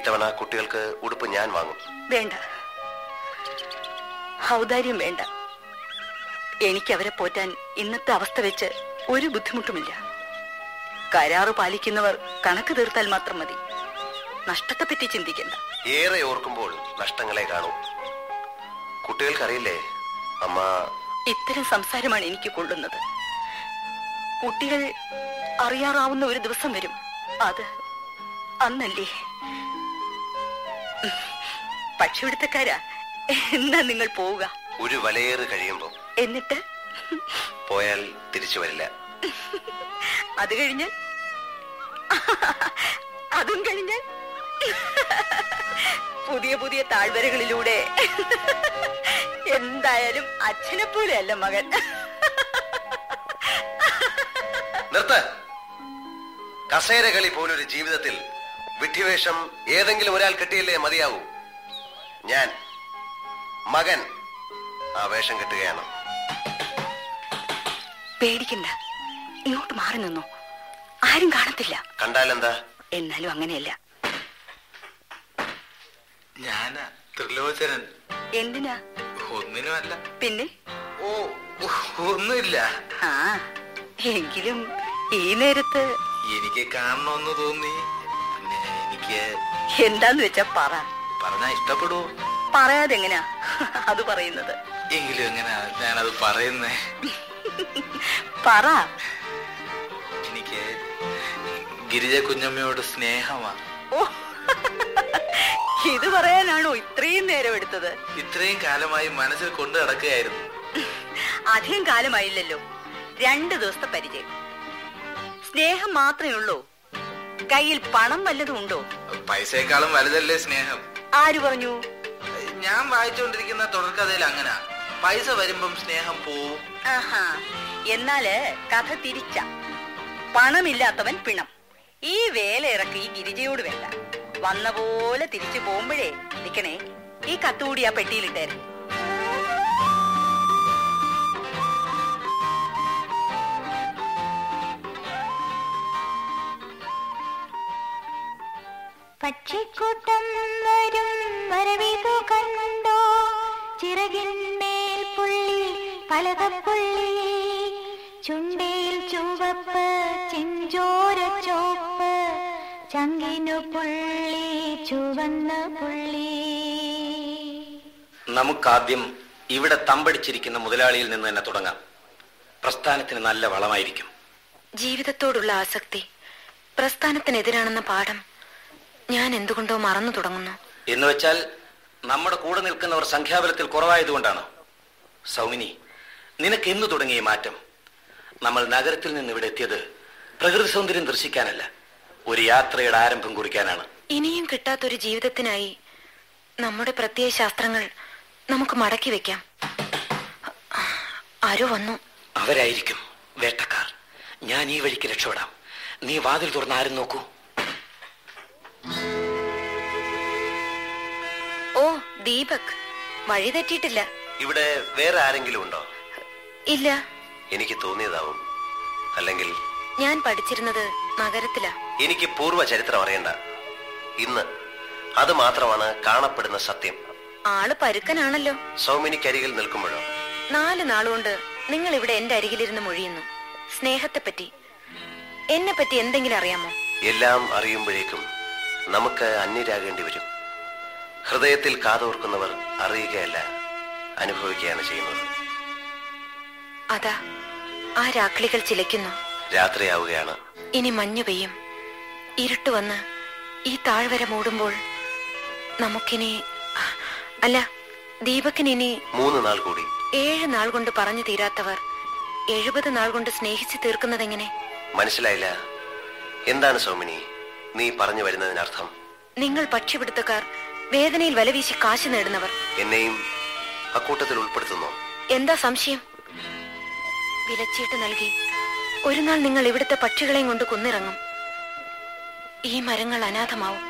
ഇത്തവണ കുട്ടികൾക്ക് ഉടുപ്പ് ഞാൻ വാങ്ങും. വേണ്ട, ഔദാര്യം വേണ്ട. എനിക്ക് അവരെ പോറ്റാൻ ഇന്നത്തെ അവസ്ഥ വെച്ച് ഒരു ബുദ്ധിമുട്ടുമില്ല. കരാറ് പാലിക്കുന്നവർ കണക്ക് തീർത്താൽ മാത്രം മതി. നഷ്ടത്തെ പറ്റി ചിന്തിക്കണ്ട. ഏറെ ഓർക്കുമ്പോൾ നഷ്ടങ്ങളെ കാണും. കുട്ടികൾക്കറിയില്ലേ അമ്മ? ഇത്തരം സംസാരമാണ് എനിക്ക് കൊള്ളുന്നത്. കുട്ടികൾ അറിയാറാവുന്ന ഒരു ദിവസം വരും. അത് അന്നല്ലേ? പക്ഷി പിടുത്തക്കാരാ, എന്നാ നിങ്ങൾ പോവുക. ഒരു വലയേറ് കഴിയുമ്പോ. എന്നിട്ട് പോയാൽ തിരിച്ചു വരില്ല. അത് കഴിഞ്ഞാൽ അതും കഴിഞ്ഞാൽ പുതിയ പുതിയ താഴ്വരകളിലൂടെ. എന്തായാലും അച്ഛനെ പോലെ അല്ല മകൻ. നിർത്ത്. കസേരകളി പോലൊരു ജീവിതത്തിൽ വിഡ്ഢിവേഷം ഏതെങ്കിലും ഒരാൾ കെട്ടിയില്ലേ മതിയാവൂ. ഞാൻ മകൻ ആ വേഷം കെട്ടുകയാണ്. പേടിക്കണ്ട, ഇങ്ങോട്ട് മാറി നിന്നു. ആരും കാണത്തില്ല. കണ്ടാലെന്താ? എന്നാലും അങ്ങനെയല്ല. ഞാനാ ത്രിലോചനൻ. എന്തിനാ? ഒന്നിനുമല്ല. പിന്നെ? ഓ, ഒന്നുമില്ല. ആ, എങ്കിലും ഈ നേരത്ത് എനിക്ക് കാണണമെന്ന് തോന്നി. എനിക്ക് എന്താന്ന് വെച്ചാ പറ, പറഞ്ഞാ ഇഷ്ടപ്പെടുവോ? പറയാതെ എങ്ങനെയാ അത് പറയുന്നത്? എങ്കിലും എങ്ങനെയാ ഞാനത് പറയുന്നേ? പറ. എനിക്ക് ഗിരിജ കുഞ്ഞമ്മയോട് സ്നേഹമാണ്. ഓ, ഇത് പറയാനാണോ ഇത്രയും നേരം എടുത്തത്? ഇത്രയും കാലമായി മനസ്സിൽ കൊണ്ടു നടക്കുകയായിരുന്നു. അധികം കാലമായില്ലല്ലോ, രണ്ടു ദിവസത്തെ പരിചയം. സ്നേഹം മാത്രമേ ഉള്ളൂ? കയ്യിൽ പണം വല്ലതും ഉണ്ടോ? പൈസയെക്കാളും വലുതല്ലേ സ്നേഹം. ആര് പറഞ്ഞു? ഞാൻ വായിച്ചുകൊണ്ടിരിക്കുന്ന തുടർക്കഥയിൽ അങ്ങനെ പൈസ വരുമ്പം സ്നേഹം പോവും. ആഹാ, എന്നാല് കഥ തിരിച്ച, പണമില്ലാത്തവൻ പിണം. ഈ വേല ഇറക്കി ഗിരിജയോട് വേണ്ട, വന്ന പോലെ തിരിച്ചു പോകുമ്പോഴേ നിക്കണേ. ഈ കത്തുകൂടി ആ പെട്ടിയിലിട്ടായിരുന്നു. പക്ഷിക്കൂട്ടം വരും വരവിതു കണ്ടോ, ചിറകിൻ മേൽ പുള്ളി പലകപ്പുള്ളി, ചുണ്ടയിൽ ചുവപ്പ് ചെഞ്ചോര ചോപ്പ്, ചങ്കിനു പുള്ളി ചുവന്ന പുള്ളി. നമുക്കാദ്യം ഇവിടെ തമ്പടിച്ചിരിക്കുന്ന മുതലാളിയിൽ നിന്ന് തന്നെ തുടങ്ങാം. പ്രസ്ഥാനത്തിന് നല്ല വളമായിരിക്കും. ജീവിതത്തോടുള്ള ആസക്തി പ്രസ്ഥാനത്തിനെതിരാണെന്ന പാഠം ഞാൻ എന്തുകൊണ്ടോ മറന്നു തുടങ്ങുന്നു. എന്ന് വെച്ചാൽ നമ്മുടെ കൂടെ നിൽക്കുന്നവർ സംഖ്യാബലത്തിൽ കുറവായതുകൊണ്ടാണോ? സൗമിനി, നിനക്ക് എന്ന് തുടങ്ങിയ മാറ്റം? നമ്മൾ നഗരത്തിൽ നിന്ന് ഇവിടെ എത്തിയത് പ്രകൃതി സൗന്ദര്യം ദർശിക്കാനല്ല, ഒരു യാത്രയുടെ ആരംഭം കുറിക്കാനാണ്. ഇനിയും കിട്ടാത്തൊരു ജീവിതത്തിനായി നമ്മുടെ പ്രത്യയ ശാസ്ത്രങ്ങൾ നമുക്ക് മടക്കി വെക്കാം. ആരോ വന്നു. അവരായിരിക്കും വേട്ടക്കാർ. ഞാൻ ഈ വഴിക്ക് രക്ഷപ്പെടാം. നീ വാതിൽ തുറന്ന് ആരും നോക്കൂ. ഓ, ദീപക്, വഴി തെറ്റിയിട്ടില്ല. ഇവിടെ വേറെ ആരെങ്കിലും ഉണ്ടോ? ഇല്ല, എനിക്ക് തോന്നിയതാവും. അല്ലെങ്കിൽ ഞാൻ പഠിച്ചിരുന്നത് നഗരത്തിലാ. എനിക്ക് പൂർവ്വ ചരിത്രം അറിയണ്ട. ഇന്ന് അത് മാത്രമാണ് കാണപ്പെടുന്ന സത്യം. ആള് പരുക്കനാണല്ലോ. സൗമിനിക്കരികിൽ നിൽക്കുമ്പോഴോ? നാല് നാളുകൊണ്ട് നിങ്ങൾ ഇവിടെ എന്റെ അരികിലിരുന്ന് മൊഴിയുന്നു. സ്നേഹത്തെപ്പറ്റി, എന്നെ പറ്റി എന്തെങ്കിലും അറിയാമോ? എല്ലാം അറിയുമ്പോഴേക്കും നമുക്ക് അന്യരാകേണ്ടി വരും. ഹൃദയത്തിൽ കാതോർക്കുന്നവർ അറിയുകയല്ല, അനുഭവിക്കുകയാണ് ചെയ്യുന്നത്. അതാ ആ രാക്കളികൾ ചിലയ്ക്കുന്നു. രാത്രിയാവുകയാണ്. ഇനി മഞ്ഞു പെയ്യും. ഇരുട്ട് വന്ന് ഈ താഴ്വര മൂടുമ്പോൾ നമുക്കിനി അല്ല, ദീപക്കിനി മൂന്ന് നാൾ കൂടി. ഏഴ് നാൾ കൊണ്ട് പറഞ്ഞു തീരാത്തവർ എഴുപത് നാൾ കൊണ്ട് സ്നേഹിച്ചു തീർക്കുന്നതെങ്ങനെ? മനസ്സിലായില്ല. എന്താണ് സൗമിനി നീ പറഞ്ഞു വരുന്നതിനർത്ഥം? നിങ്ങൾ പക്ഷിപിടുത്തക്കാർ, വേദനയിൽ വലവീശി കാശ് നേടുന്നവർ. എന്നെയും അക്കൂട്ടത്തിൽ ഉൾപ്പെടുത്തുന്നു? എന്താ സംശയം? വിലച്ചീട്ട് നൽകി ഒരു നാൾ നിങ്ങൾ ഇവിടുത്തെ പക്ഷികളെയും കൊണ്ട് കൊന്നിറങ്ങും. ഈ മരങ്ങൾ അനാഥമാവും.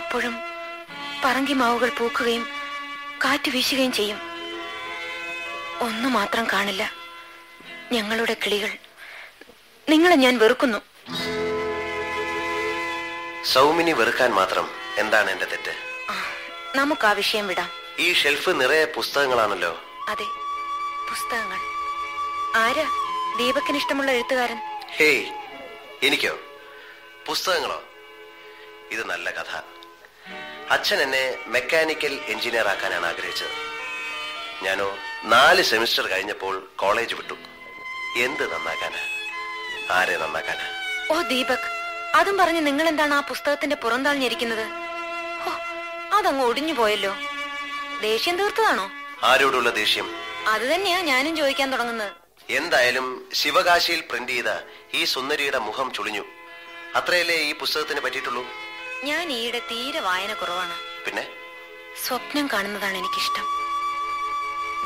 അപ്പോഴും പറങ്കിമാവുകൾ പൂക്കുകയും കാറ്റ് വീശുകയും ചെയ്യും. ഒന്നു മാത്രം കാണില്ല, ഞങ്ങളുടെ കിളികൾ. നിങ്ങളെ ഞാൻ വെറുക്കുന്നു. സൗമിനി, വെറുക്കാൻ മാത്രം എന്താണ് എന്റെ തെറ്റ്? നമുക്ക് ആ വിഷയം വിടാം. ഈ ഷെൽഫ് നിറയെ പുസ്തകങ്ങളാണല്ലോ. അതെ, പുസ്തകങ്ങൾ. ആരാ ദീപക്കിന് ഇഷ്ടമുള്ള എഴുത്തുകാരൻ? ഹേയ്, എനിക്കോ പുസ്തകങ്ങളോ? ഇത് നല്ല കഥ. അച്ഛൻ എന്നെ മെക്കാനിക്കൽ എഞ്ചിനീയർ ആക്കാനാണ് ആഗ്രഹിച്ചത്. ഞാനോ നാല് സെമിസ്റ്റർ കഴിഞ്ഞപ്പോൾ കോളേജ് വിട്ടു. എന്ത് നന്നാക്കാനാ, ആരെ നന്നാക്കാനാ? ഓ ദീപക്, അതും പറഞ്ഞ് നിങ്ങൾ എന്താണ് ആ പുസ്തകത്തിന്റെ പുറന്താളിഞ്ഞിരിക്കുന്നത്? ഓ, അതങ്ങ് ഒടിഞ്ഞു പോയല്ലോ. ദേഷ്യം തീർത്തതാണോ? ആരോടുള്ള ദേഷ്യം? അത് തന്നെയാ ഞാനും ചോദിക്കാൻ തുടങ്ങുന്നത്. എന്തായാലും ശിവകാശിയിൽ പ്രിന്റ് ചെയ്ത ഈ സുന്ദരിയുടെ മുഖം ചുളിഞ്ഞു. അത്രയല്ലേ ഈ പുസ്തകത്തിന് പറ്റിയിട്ടുള്ളൂ? ഞാൻ ഈയിടെ തീരെ വായന കുറവാണ്. പിന്നെ സ്വപ്നം കാണുന്നതാണ് എനിക്കിഷ്ടം.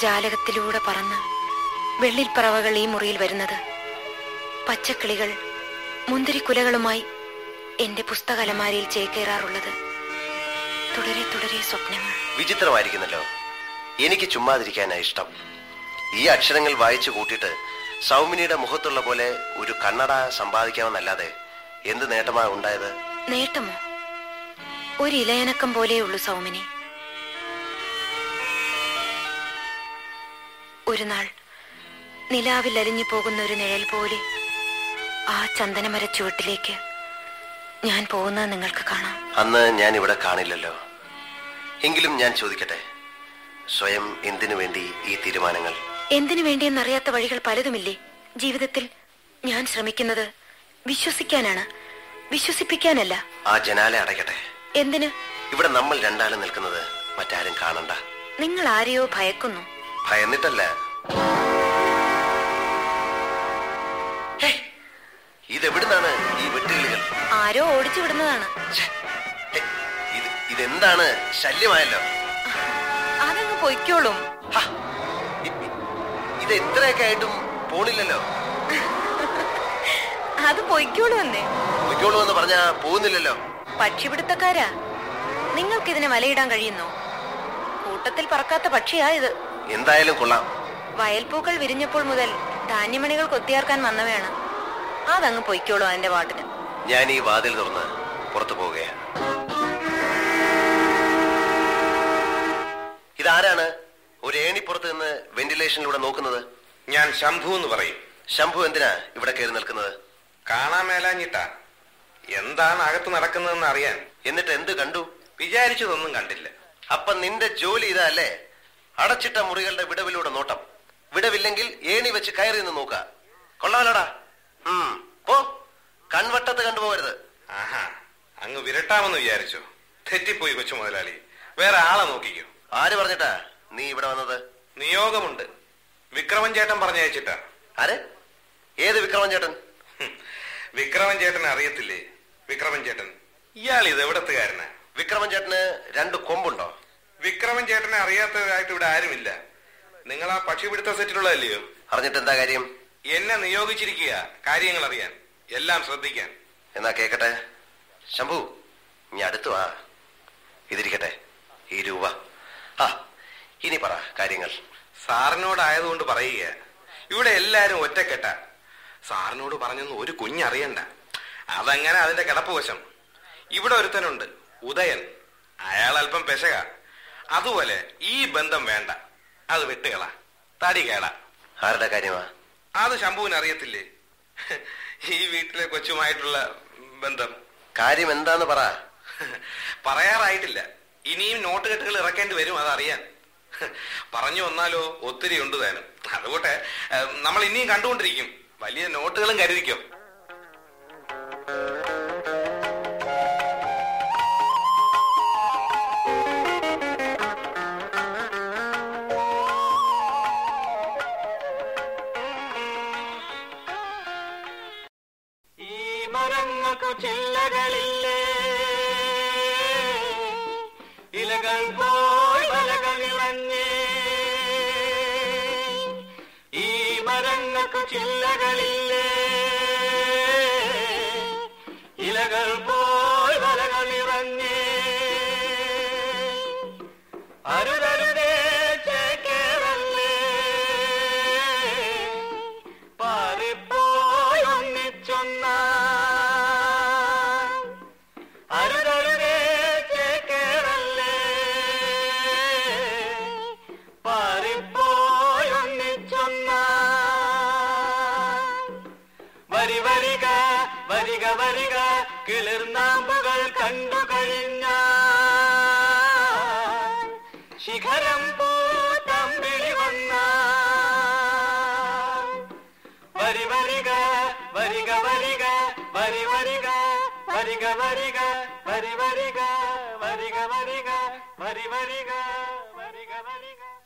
ജാലകത്തിലൂടെ പറന്ന് വെള്ളിൽപ്പറവകൾ ഈ മുറിയിൽ വരുന്നത്, പച്ചക്കിളികൾ മുന്തിരിക്കുലകളുമായി എന്റെ പുസ്തക അലമാരയിൽ ചേക്കേറാറുള്ളത്, തുടരെ തുടരെ സ്വപ്നങ്ങൾ. വിചിത്രമായിരിക്കുന്നല്ലോ. എനിക്ക് ചുമ്മാതിരിക്കാനാ ഇഷ്ടം. ഈ അക്ഷരങ്ങൾ വായിച്ചു കൂട്ടിയിട്ട് സൗമിനിയുടെ മുഖത്തുള്ള പോലെ ഒരു കണ്ണട സമ്പാദിക്കാമെന്നല്ലാതെ എന്ത് നേട്ടമാ ഉണ്ടായത്? നേട്ടമോ? ഒരു ഇലയനക്കം പോലെയുള്ളൂ സൗമിനി. ഒരു നാൾ നിലാവിൽ അലിഞ്ഞു പോകുന്ന ഒരു നിഴൽ പോലെ ആ ചന്ദനമര ചുവട്ടിലേക്ക് ഞാൻ പോകുന്നത് നിങ്ങൾക്ക് കാണാം. അന്ന് ഞാൻ ഇവിടെ കാണില്ലല്ലോ. എങ്കിലും ഞാൻ ചോദിക്കട്ടെ, സ്വയം എന്തിനു വേണ്ടി ഈ തീരുമാനങ്ങൾ? എന്തിനു വേണ്ടിയെന്നറിയാത്ത വഴികൾ പലതുമില്ലേ ജീവിതത്തിൽ. ഞാൻ ശ്രമിക്കുന്നത് വിശ്വസിക്കാനാണ്, വിശ്വസിപ്പിക്കാനല്ല. ആ ജനാല അടയ്ക്കട്ടെ. എന്തിന്? ഇവിടെ നമ്മൾ രണ്ടാളും നിൽക്കുന്നത് മറ്റാരും കാണണ്ട. നിങ്ങൾ ആരെയോ ഭയക്കുന്നു. ഭയന്നിട്ടല്ല. ഇതെവിടുന്നാണ് ഈ വെട്ടുകിളികൾ? ആരോ ഓടിച്ചു വിടുന്നതാണ്. ഇതെന്താണ്? ശല്യമായല്ലോ. അതങ്ങ് പൊയ്ക്കോളും. ഇത് എത്രയൊക്കെ ആയിട്ടും പോണില്ലല്ലോ. അത് പൊയ്ക്കോളൂ എന്നേ. പൊയ്ക്കോളൂ എന്ന് പറഞ്ഞാ പോകുന്നില്ലല്ലോ. പക്ഷിപിടുത്തക്കാരാ, നിങ്ങൾക്ക് ഇതിനെ വലയിടാൻ കഴിയുന്നോ? കൂട്ടത്തിൽ പറക്കാത്ത പക്ഷിയായത്. എന്തായാലും കൊള്ളാം. വയൽപ്പൂക്കൾ വിരിഞ്ഞപ്പോൾ മുതൽ ധാന്യമണികൾ കൊത്തിയാർക്കാൻ വന്നവയാണ്. അതങ്ങ് പൊയ്ക്കോളൂ അതിന്റെ വാട്ടിന്. ഞാൻ ഈ വാതിൽ തുറന്ന് പുറത്തു പോവുകയാണ്. ഇതാരാണ് ഒരു ഏണിപ്പുറത്ത് നിന്ന് വെന്റിലേഷനിലൂടെ നോക്കുന്നത്? ഞാൻ ശംഭു എന്ന് പറയും. ശംഭു എന്തിനാ ഇവിടെ കയറി നിൽക്കുന്നത്? കാണാൻ മേലാഞ്ഞിട്ടാ, എന്താണ് അകത്ത് നടക്കുന്നതെന്ന് അറിയാൻ. എന്നിട്ട് എന്ത് കണ്ടു? വിചാരിച്ചതൊന്നും കണ്ടില്ല. അപ്പൊ നിന്റെ ജോലി ഇതാ അല്ലേ? അടച്ചിട്ട മുറികളുടെ വിടവിലൂടെ നോട്ടം, വിടവില്ലെങ്കിൽ ഏണി വെച്ച് കയറി നിന്ന് നോക്ക. കൊള്ളാമല്ലടാ. പോ, കൺവട്ടത്ത് കണ്ടുപോകരുത്. ആഹാ, അങ്ങ് വിരട്ടാമെന്ന് വിചാരിച്ചു. തെറ്റിപ്പോയി കൊച്ചു മുതലാളി. വേറെ ആളെ നോക്കിക്കോ. ആര് പറഞ്ഞിട്ടാ നീ ഇവിടെ വന്നത്? നിയോഗമുണ്ട്, വിക്രമൻ ചേട്ടൻ പറഞ്ഞയച്ചിട്ടാ. ആര്? ഏത് വിക്രമൻ ചേട്ടൻ? വിക്രമൻ ചേട്ടൻ അറിയത്തില്ലേ? വിക്രമൻ ചേട്ടൻ. ഇയാൾ ഇത് എവിടത്തുകാരനാ? വിക്രമൻ ചേട്ടന് രണ്ട് കൊമ്പുണ്ടോ? വിക്രമൻ ചേട്ടനെ അറിയാത്തതായിട്ട് ഇവിടെ ആരുമില്ല. നിങ്ങൾ ആ പക്ഷിപിടുത്ത സെറ്റിലുള്ളതല്ലയോ? അറിഞ്ഞിട്ട് എന്താ കാര്യം? എന്നെ നിയോഗിച്ചിരിക്കുക കാര്യങ്ങൾ അറിയാൻ, എല്ലാം ശ്രദ്ധിക്കാൻ. എന്നാ കേക്കട്ടെ ശംഭു, നീ അടുത്തു വാ. ഇതിരിക്കട്ടെ ഈ രൂപ. ആ, ഇനി പറ കാര്യങ്ങൾ. സാറിനോടായതുകൊണ്ട് പറയുക, ഇവിടെ എല്ലാരും ഒറ്റക്കെട്ട. സാറിനോട് പറഞ്ഞൊന്നും ഒരു കുഞ്ഞറിയണ്ട. അതങ്ങനെ അതിന്റെ കിടപ്പ് വശം. ഇവിടെ ഒരുത്തനുണ്ട്, ഉദയൻ. അയാൾ അല്പം പെശക. അതുപോലെ ഈ ബന്ധം വേണ്ട, അത് വെട്ടുകളാ, തടി കേടാ. ആരുടെ കാര്യമാ? അത് ശംഭുവിന് അറിയത്തില്ലേ, ഈ വീട്ടിലെ കൊച്ചുമായിട്ടുള്ള ബന്ധം. കാര്യം എന്താന്ന് പറ. പറയാറായിട്ടില്ല, ഇനിയും നോട്ട് കെട്ടുകൾ ഇറക്കേണ്ടി വരും, അതറിയാൻ. പറഞ്ഞു വന്നാലോ ഒത്തിരി ഉണ്ട് താനും. അതുകൊട്ടെ, നമ്മൾ ഇനിയും കണ്ടുകൊണ്ടിരിക്കും. വലിയ നോട്ടുകളും കരുതിക്കും.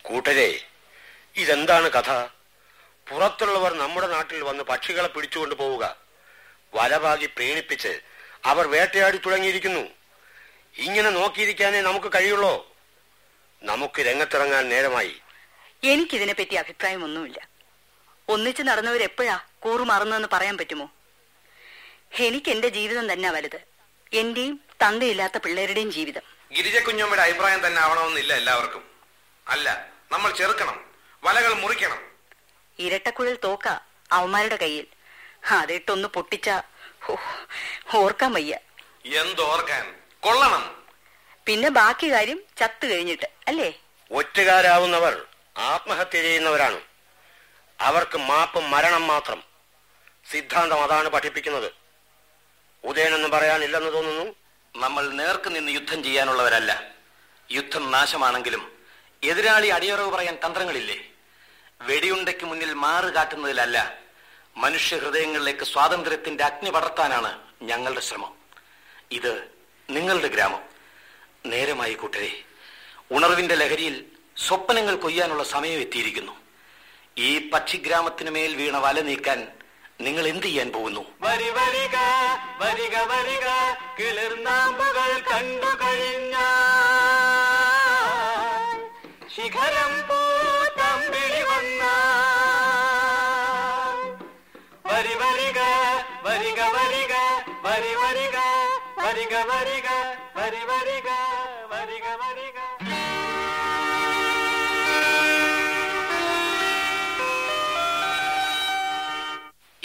കൂട്ടരെ, ഇതെന്താണ് കഥ? പുറത്തുള്ളവർ നമ്മുടെ നാട്ടിൽ വന്ന് പക്ഷികളെ പിടിച്ചുകൊണ്ട് പോവുക, വലവാകി പ്രീണിപ്പിച്ച് അവർ വേട്ടയാടി തുടങ്ങിയിരിക്കുന്നു. ഇങ്ങനെ നോക്കിയിരിക്കാനേ നമുക്ക് കഴിയുള്ളോ? നമുക്ക് രംഗത്തിറങ്ങാൻ നേരമായി. എനിക്കിതിനെപ്പറ്റി അഭിപ്രായമൊന്നുമില്ല. ഒന്നിച്ചു നടന്നവരെപ്പോഴാ കൂറുമാറുന്നതെന്ന് പറയാൻ പറ്റുമോ? എനിക്ക് എന്റെ ജീവിതം തന്നെ വലുത്, എന്റെയും തന്തയില്ലാത്ത പിള്ളേരുടെയും ജീവിതം. ഗിരിജ കുഞ്ഞമ്മയുടെ അഭിപ്രായം തന്നെ ആവണമെന്നില്ല എല്ലാവർക്കും. അല്ല, നമ്മൾ ചെറുക്കണം, വലകൾ മുറിക്കണം. ഇരട്ടക്കുഴൽ തോക്ക അവന്മാരുടെ കയ്യിൽ. അതിട്ടൊന്ന് പൊട്ടിച്ച ഓർക്കാൻ വയ്യ. എന്തോർക്കാൻ? കൊള്ളണം. പിന്നെ ബാക്കി കാര്യം ചത്തു കഴിഞ്ഞിട്ട് അല്ലേ? ഒറ്റകാരാവുന്നവർ ആത്മഹത്യ ചെയ്യുന്നവരാണ്. അവർക്ക് മാപ്പ് മരണം മാത്രം. സിദ്ധാന്തം അതാണ് പഠിപ്പിക്കുന്നത്. ഉദയനെന്ന് പറയാനില്ലെന്ന് തോന്നുന്നു. നമ്മൾ നേർക്ക് നിന്ന് യുദ്ധം ചെയ്യാനുള്ളവരല്ല. യുദ്ധം നാശമാണെങ്കിലും എതിരാളി അടിയറവ് പറയാൻ തന്ത്രങ്ങളില്ലേ? വെടിയുണ്ടയ്ക്ക് മുന്നിൽ മാറ് കാട്ടുന്നതിലല്ല, മനുഷ്യ ഹൃദയങ്ങളിലേക്ക് സ്വാതന്ത്ര്യത്തിന്റെ അഗ്നി പടർത്താനാണ് ഞങ്ങളുടെ ശ്രമം. ഇത് നിങ്ങളുടെ ഗ്രാമം. നേരമായി കൂട്ടരെ, ഉണർവിന്റെ ലഹരിയിൽ സ്വപ്നങ്ങൾ കൊയ്യാനുള്ള സമയം എത്തിയിരിക്കുന്നു. ഈ പക്ഷിഗ്രാമത്തിനു മേൽ വീണ വല നീക്കാൻ നിങ്ങൾ എന്ത് ചെയ്യാൻ പോകുന്നു? വരി വരിക വരിക വരിക കിളിർനാമ്പുകൾ കണ്ടു കഴിഞ്ഞ ശിഖരം പൂത്തമ്പിളി വന്ന വരി വരിക വരിക വരിക വരി വരിക വരിക വരിക വരി വരിക വരിക വരിക.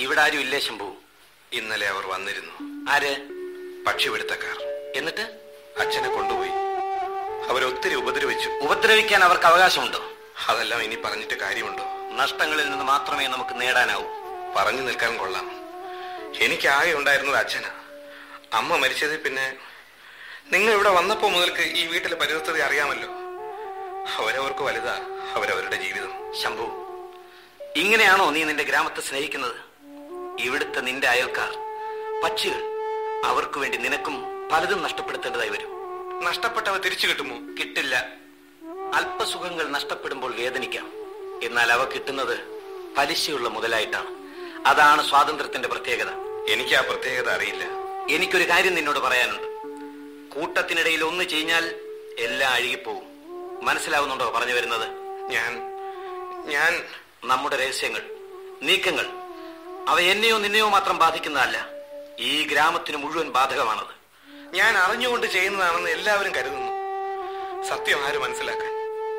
ഇവിടെ ആരും ഇല്ലേ ശംഭു? ഇന്നലെ അവർ വന്നിരുന്നു. ആര്? പക്ഷിപിടുത്തക്കാർ. എന്നിട്ട് അച്ഛനെ കൊണ്ടുപോയി. അവരൊത്തിരി ഉപദ്രവിച്ചു. ഉപദ്രവിക്കാൻ അവർക്ക് അവകാശമുണ്ടോ? അതെല്ലാം ഇനി പറഞ്ഞിട്ട് കാര്യമുണ്ടോ? നഷ്ടങ്ങളിൽ നിന്ന് മാത്രമേ നമുക്ക് നേടാനാവൂ. പറഞ്ഞു നിൽക്കാൻ കൊള്ളാം. എനിക്ക് ആകെ ഉണ്ടായിരുന്നത് അച്ഛനാ. അമ്മ മരിച്ചത് പിന്നെ നിങ്ങൾ ഇവിടെ വന്നപ്പോ മുതൽക്ക് ഈ വീട്ടിലെ പരിസ്ഥിതി അറിയാമല്ലോ. അവരവർക്ക് വലുതാ അവരവരുടെ ജീവിതം. ശംഭു, ഇങ്ങനെയാണോ നീ നിന്റെ ഗ്രാമത്തെ സ്നേഹിക്കുന്നത്? ഇവിടുത്തെ നിന്റെ അയൽക്കാർ പക്ഷികൾ. അവർക്ക് വേണ്ടി നിനക്കും പലതും നഷ്ടപ്പെടുത്തേണ്ടതായി വരും. നഷ്ടപ്പെട്ടവ തിരിച്ചു കിട്ടുമോ? കിട്ടില്ല. അല്പസുഖങ്ങൾ നഷ്ടപ്പെടുമ്പോൾ വേദനിക്കാം, എന്നാൽ അവ കിട്ടുന്നത് പലിശയുള്ള മുതലായിട്ടാണ്. അതാണ് സ്വാതന്ത്ര്യത്തിന്റെ പ്രത്യേകത. എനിക്ക് ആ പ്രത്യേകത അറിയില്ല. എനിക്കൊരു കാര്യം നിന്നോട് പറയാനുണ്ട്. കൂട്ടത്തിനിടയിൽ ഒന്ന് ചെയ്ഞ്ഞാൽ എല്ലാം അഴുകിപ്പോവും. മനസ്സിലാവുന്നുണ്ടോ പറഞ്ഞു വരുന്നത്? ഞാൻ ഞാൻ നമ്മുടെ രഹസ്യങ്ങൾ, നീക്കങ്ങൾ, അവ എന്നെയോ നിന്നെയോ മാത്രം ബാധിക്കുന്നതല്ല, ഈ ഗ്രാമത്തിന് മുഴുവൻ ബാധകമാണത്. ഞാൻ അറിഞ്ഞുകൊണ്ട് ചെയ്യുന്നതാണെന്ന് എല്ലാവരും കരുതുന്നു. സത്യം ആരും മനസ്സിലാക്കാൻ.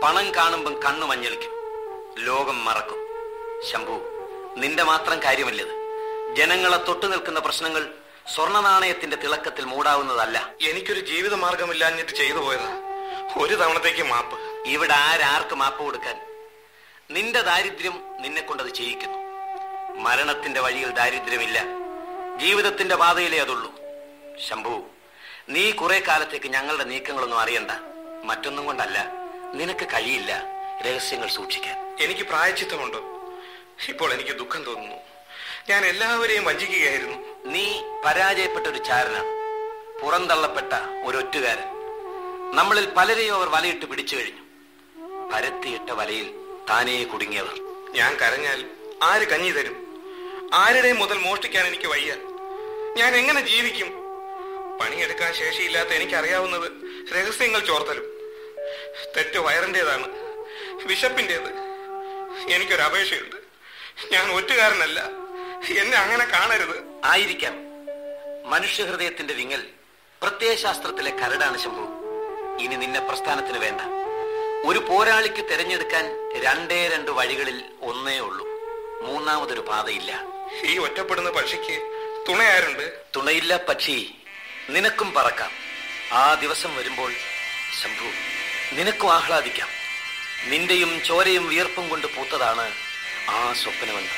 പണം കാണുമ്പം കണ്ണു മഞ്ഞളിക്കും, ലോകം മറക്കും. ശംഭു, നിന്റെ മാത്രം കാര്യമല്ലത്. ജനങ്ങളെ തൊട്ടു നിൽക്കുന്ന പ്രശ്നങ്ങൾ സ്വർണ്ണ നാണയത്തിന്റെ തിളക്കത്തിൽ മൂടാവുന്നതല്ല. എനിക്കൊരു ജീവിത മാർഗമില്ലാഞ്ഞിട്ട് ചെയ്തു പോയതാ. ഒരു തവണത്തേക്ക് മാപ്പ്. ഇവിടെ ആരാർക്ക് മാപ്പ് കൊടുക്കാൻ? നിന്റെ ദാരിദ്ര്യം നിന്നെ കൊണ്ടത് ചെയ്യിക്കുന്നു. മരണത്തിന്റെ വഴിയിൽ ദാരിദ്ര്യമില്ല, ജീവിതത്തിന്റെ പാതയിലേ അതുള്ളൂ. ശംഭു, നീ കുറെ കാലത്തേക്ക് ഞങ്ങളുടെ നീക്കങ്ങളൊന്നും അറിയണ്ട. മറ്റൊന്നും കൊണ്ടല്ല, നിനക്ക് കഴിയില്ല രഹസ്യങ്ങൾ സൂക്ഷിക്കാൻ. എനിക്ക് പ്രായശ്ചിത്തമുണ്ടോ? ഇപ്പോൾ എനിക്ക് ദുഃഖം തോന്നുന്നു. ഞാൻ എല്ലാവരെയും വഞ്ചിക്കുകയായിരുന്നു. നീ പരാജയപ്പെട്ട ഒരു ചാരനാണ്, പുറന്തള്ളപ്പെട്ട ഒരൊറ്റുകാരൻ. നമ്മളിൽ പലരെയും അവർ വലയിട്ട് പിടിച്ചു കഴിഞ്ഞു. പരത്തിയിട്ട വലയിൽ താനേ കുടുങ്ങിയവർ. ഞാൻ കരഞ്ഞാൽ ആര് കഞ്ഞി തരും? ആരുടെയും മുതൽ മോഷ്ടിക്കാൻ എനിക്ക് വയ്യ. ഞാൻ എങ്ങനെ ജീവിക്കും? പണിയെടുക്കാൻ ശേഷിയില്ലാത്ത എനിക്കറിയാവുന്നത് രഹസ്യങ്ങൾ ചോർത്തലും. തെറ്റ് വയറിൻ്റെതാണ്, വിശപ്പിൻ്റേത്. എനിക്കൊരു അപേക്ഷയുണ്ട്. ഞാൻ ഒറ്റുകാരനല്ല, എന്നെ അങ്ങനെ കാണരുത്. ആയിരിക്കാം. മനുഷ്യഹൃദയത്തിന്റെ വിങ്ങൽ പ്രത്യയശാസ്ത്രത്തിലെ കരടാണ് ശംഭു. ഇനി നിന്നെ പ്രസ്ഥാനത്തിന് വേണ്ട. ഒരു പോരാളിക്ക് തെരഞ്ഞെടുക്കാൻ രണ്ടേ രണ്ട് വഴികളിൽ ഒന്നേ ഉള്ളൂ, മൂന്നാമതൊരു പാതയില്ല. ഈ ഒറ്റപ്പെടുന്ന പക്ഷിക്ക് തുണയാരുണ്ട്? തുണയില്ല പക്ഷി, നിനക്കും പറക്കാം. ആ ദിവസം വരുമ്പോൾ ശംഭു, നിനക്കും ആഹ്ലാദിക്കാം. നിന്റെയും ചോരയും വിയർപ്പും കൊണ്ട് പൂത്തതാണ് ആ സ്വപ്നമെന്ന്.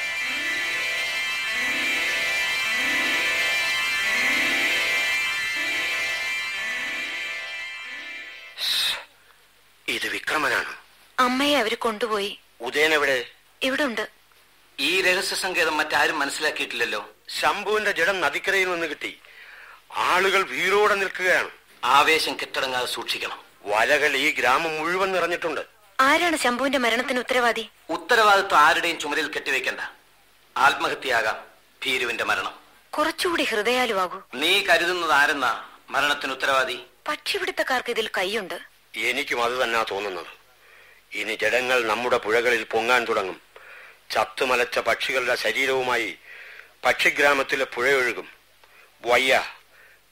ഇത് വിക്രമനാണ്. അമ്മയെ അവര് കൊണ്ടുപോയി. ഉദയൻ എവിടെ? ഇവിടെ ഉണ്ട്. ഈ രഹസ്യ സങ്കേതം മറ്റാരും മനസ്സിലാക്കിയിട്ടില്ലല്ലോ. ശംഭുവിന്റെ ജഡം നദിക്കരയിൽ നിന്ന് കിട്ടി. ആളുകൾ വീരോടെ നിൽക്കുകയാണ്. ആവേശം കെട്ടടങ്ങാതെ സൂക്ഷിക്കണം. വലകൾ ഈ ഗ്രാമം മുഴുവൻ നിറഞ്ഞിട്ടുണ്ട്. ആരാണ് ശംഭുവിന്റെ മരണത്തിന് ഉത്തരവാദി? ഉത്തരവാദിത്വം ആരുടെയും ചുമലിൽ കെട്ടിവെക്കണ്ട. ആത്മഹത്യയാകാം ഭീരുവിന്റെ മരണം. കുറച്ചുകൂടി ഹൃദയാലുവാകൂ. നീ കരുതുന്നത് ആരെന്നാ മരണത്തിന് ഉത്തരവാദി? പക്ഷിപിടുത്തക്കാർക്ക് ഇതിൽ കൈയുണ്ട്. എനിക്കും അത് തന്നാ തോന്നുന്നത്. ഇനി ജഡങ്ങൾ നമ്മുടെ പുഴകളിൽ പൊങ്ങാൻ തുടങ്ങും. ചത്തുമലച്ച പക്ഷികളുടെ ശരീരവുമായി പക്ഷിഗ്രാമത്തിലെ പുഴയൊഴുകും. വയ്യ,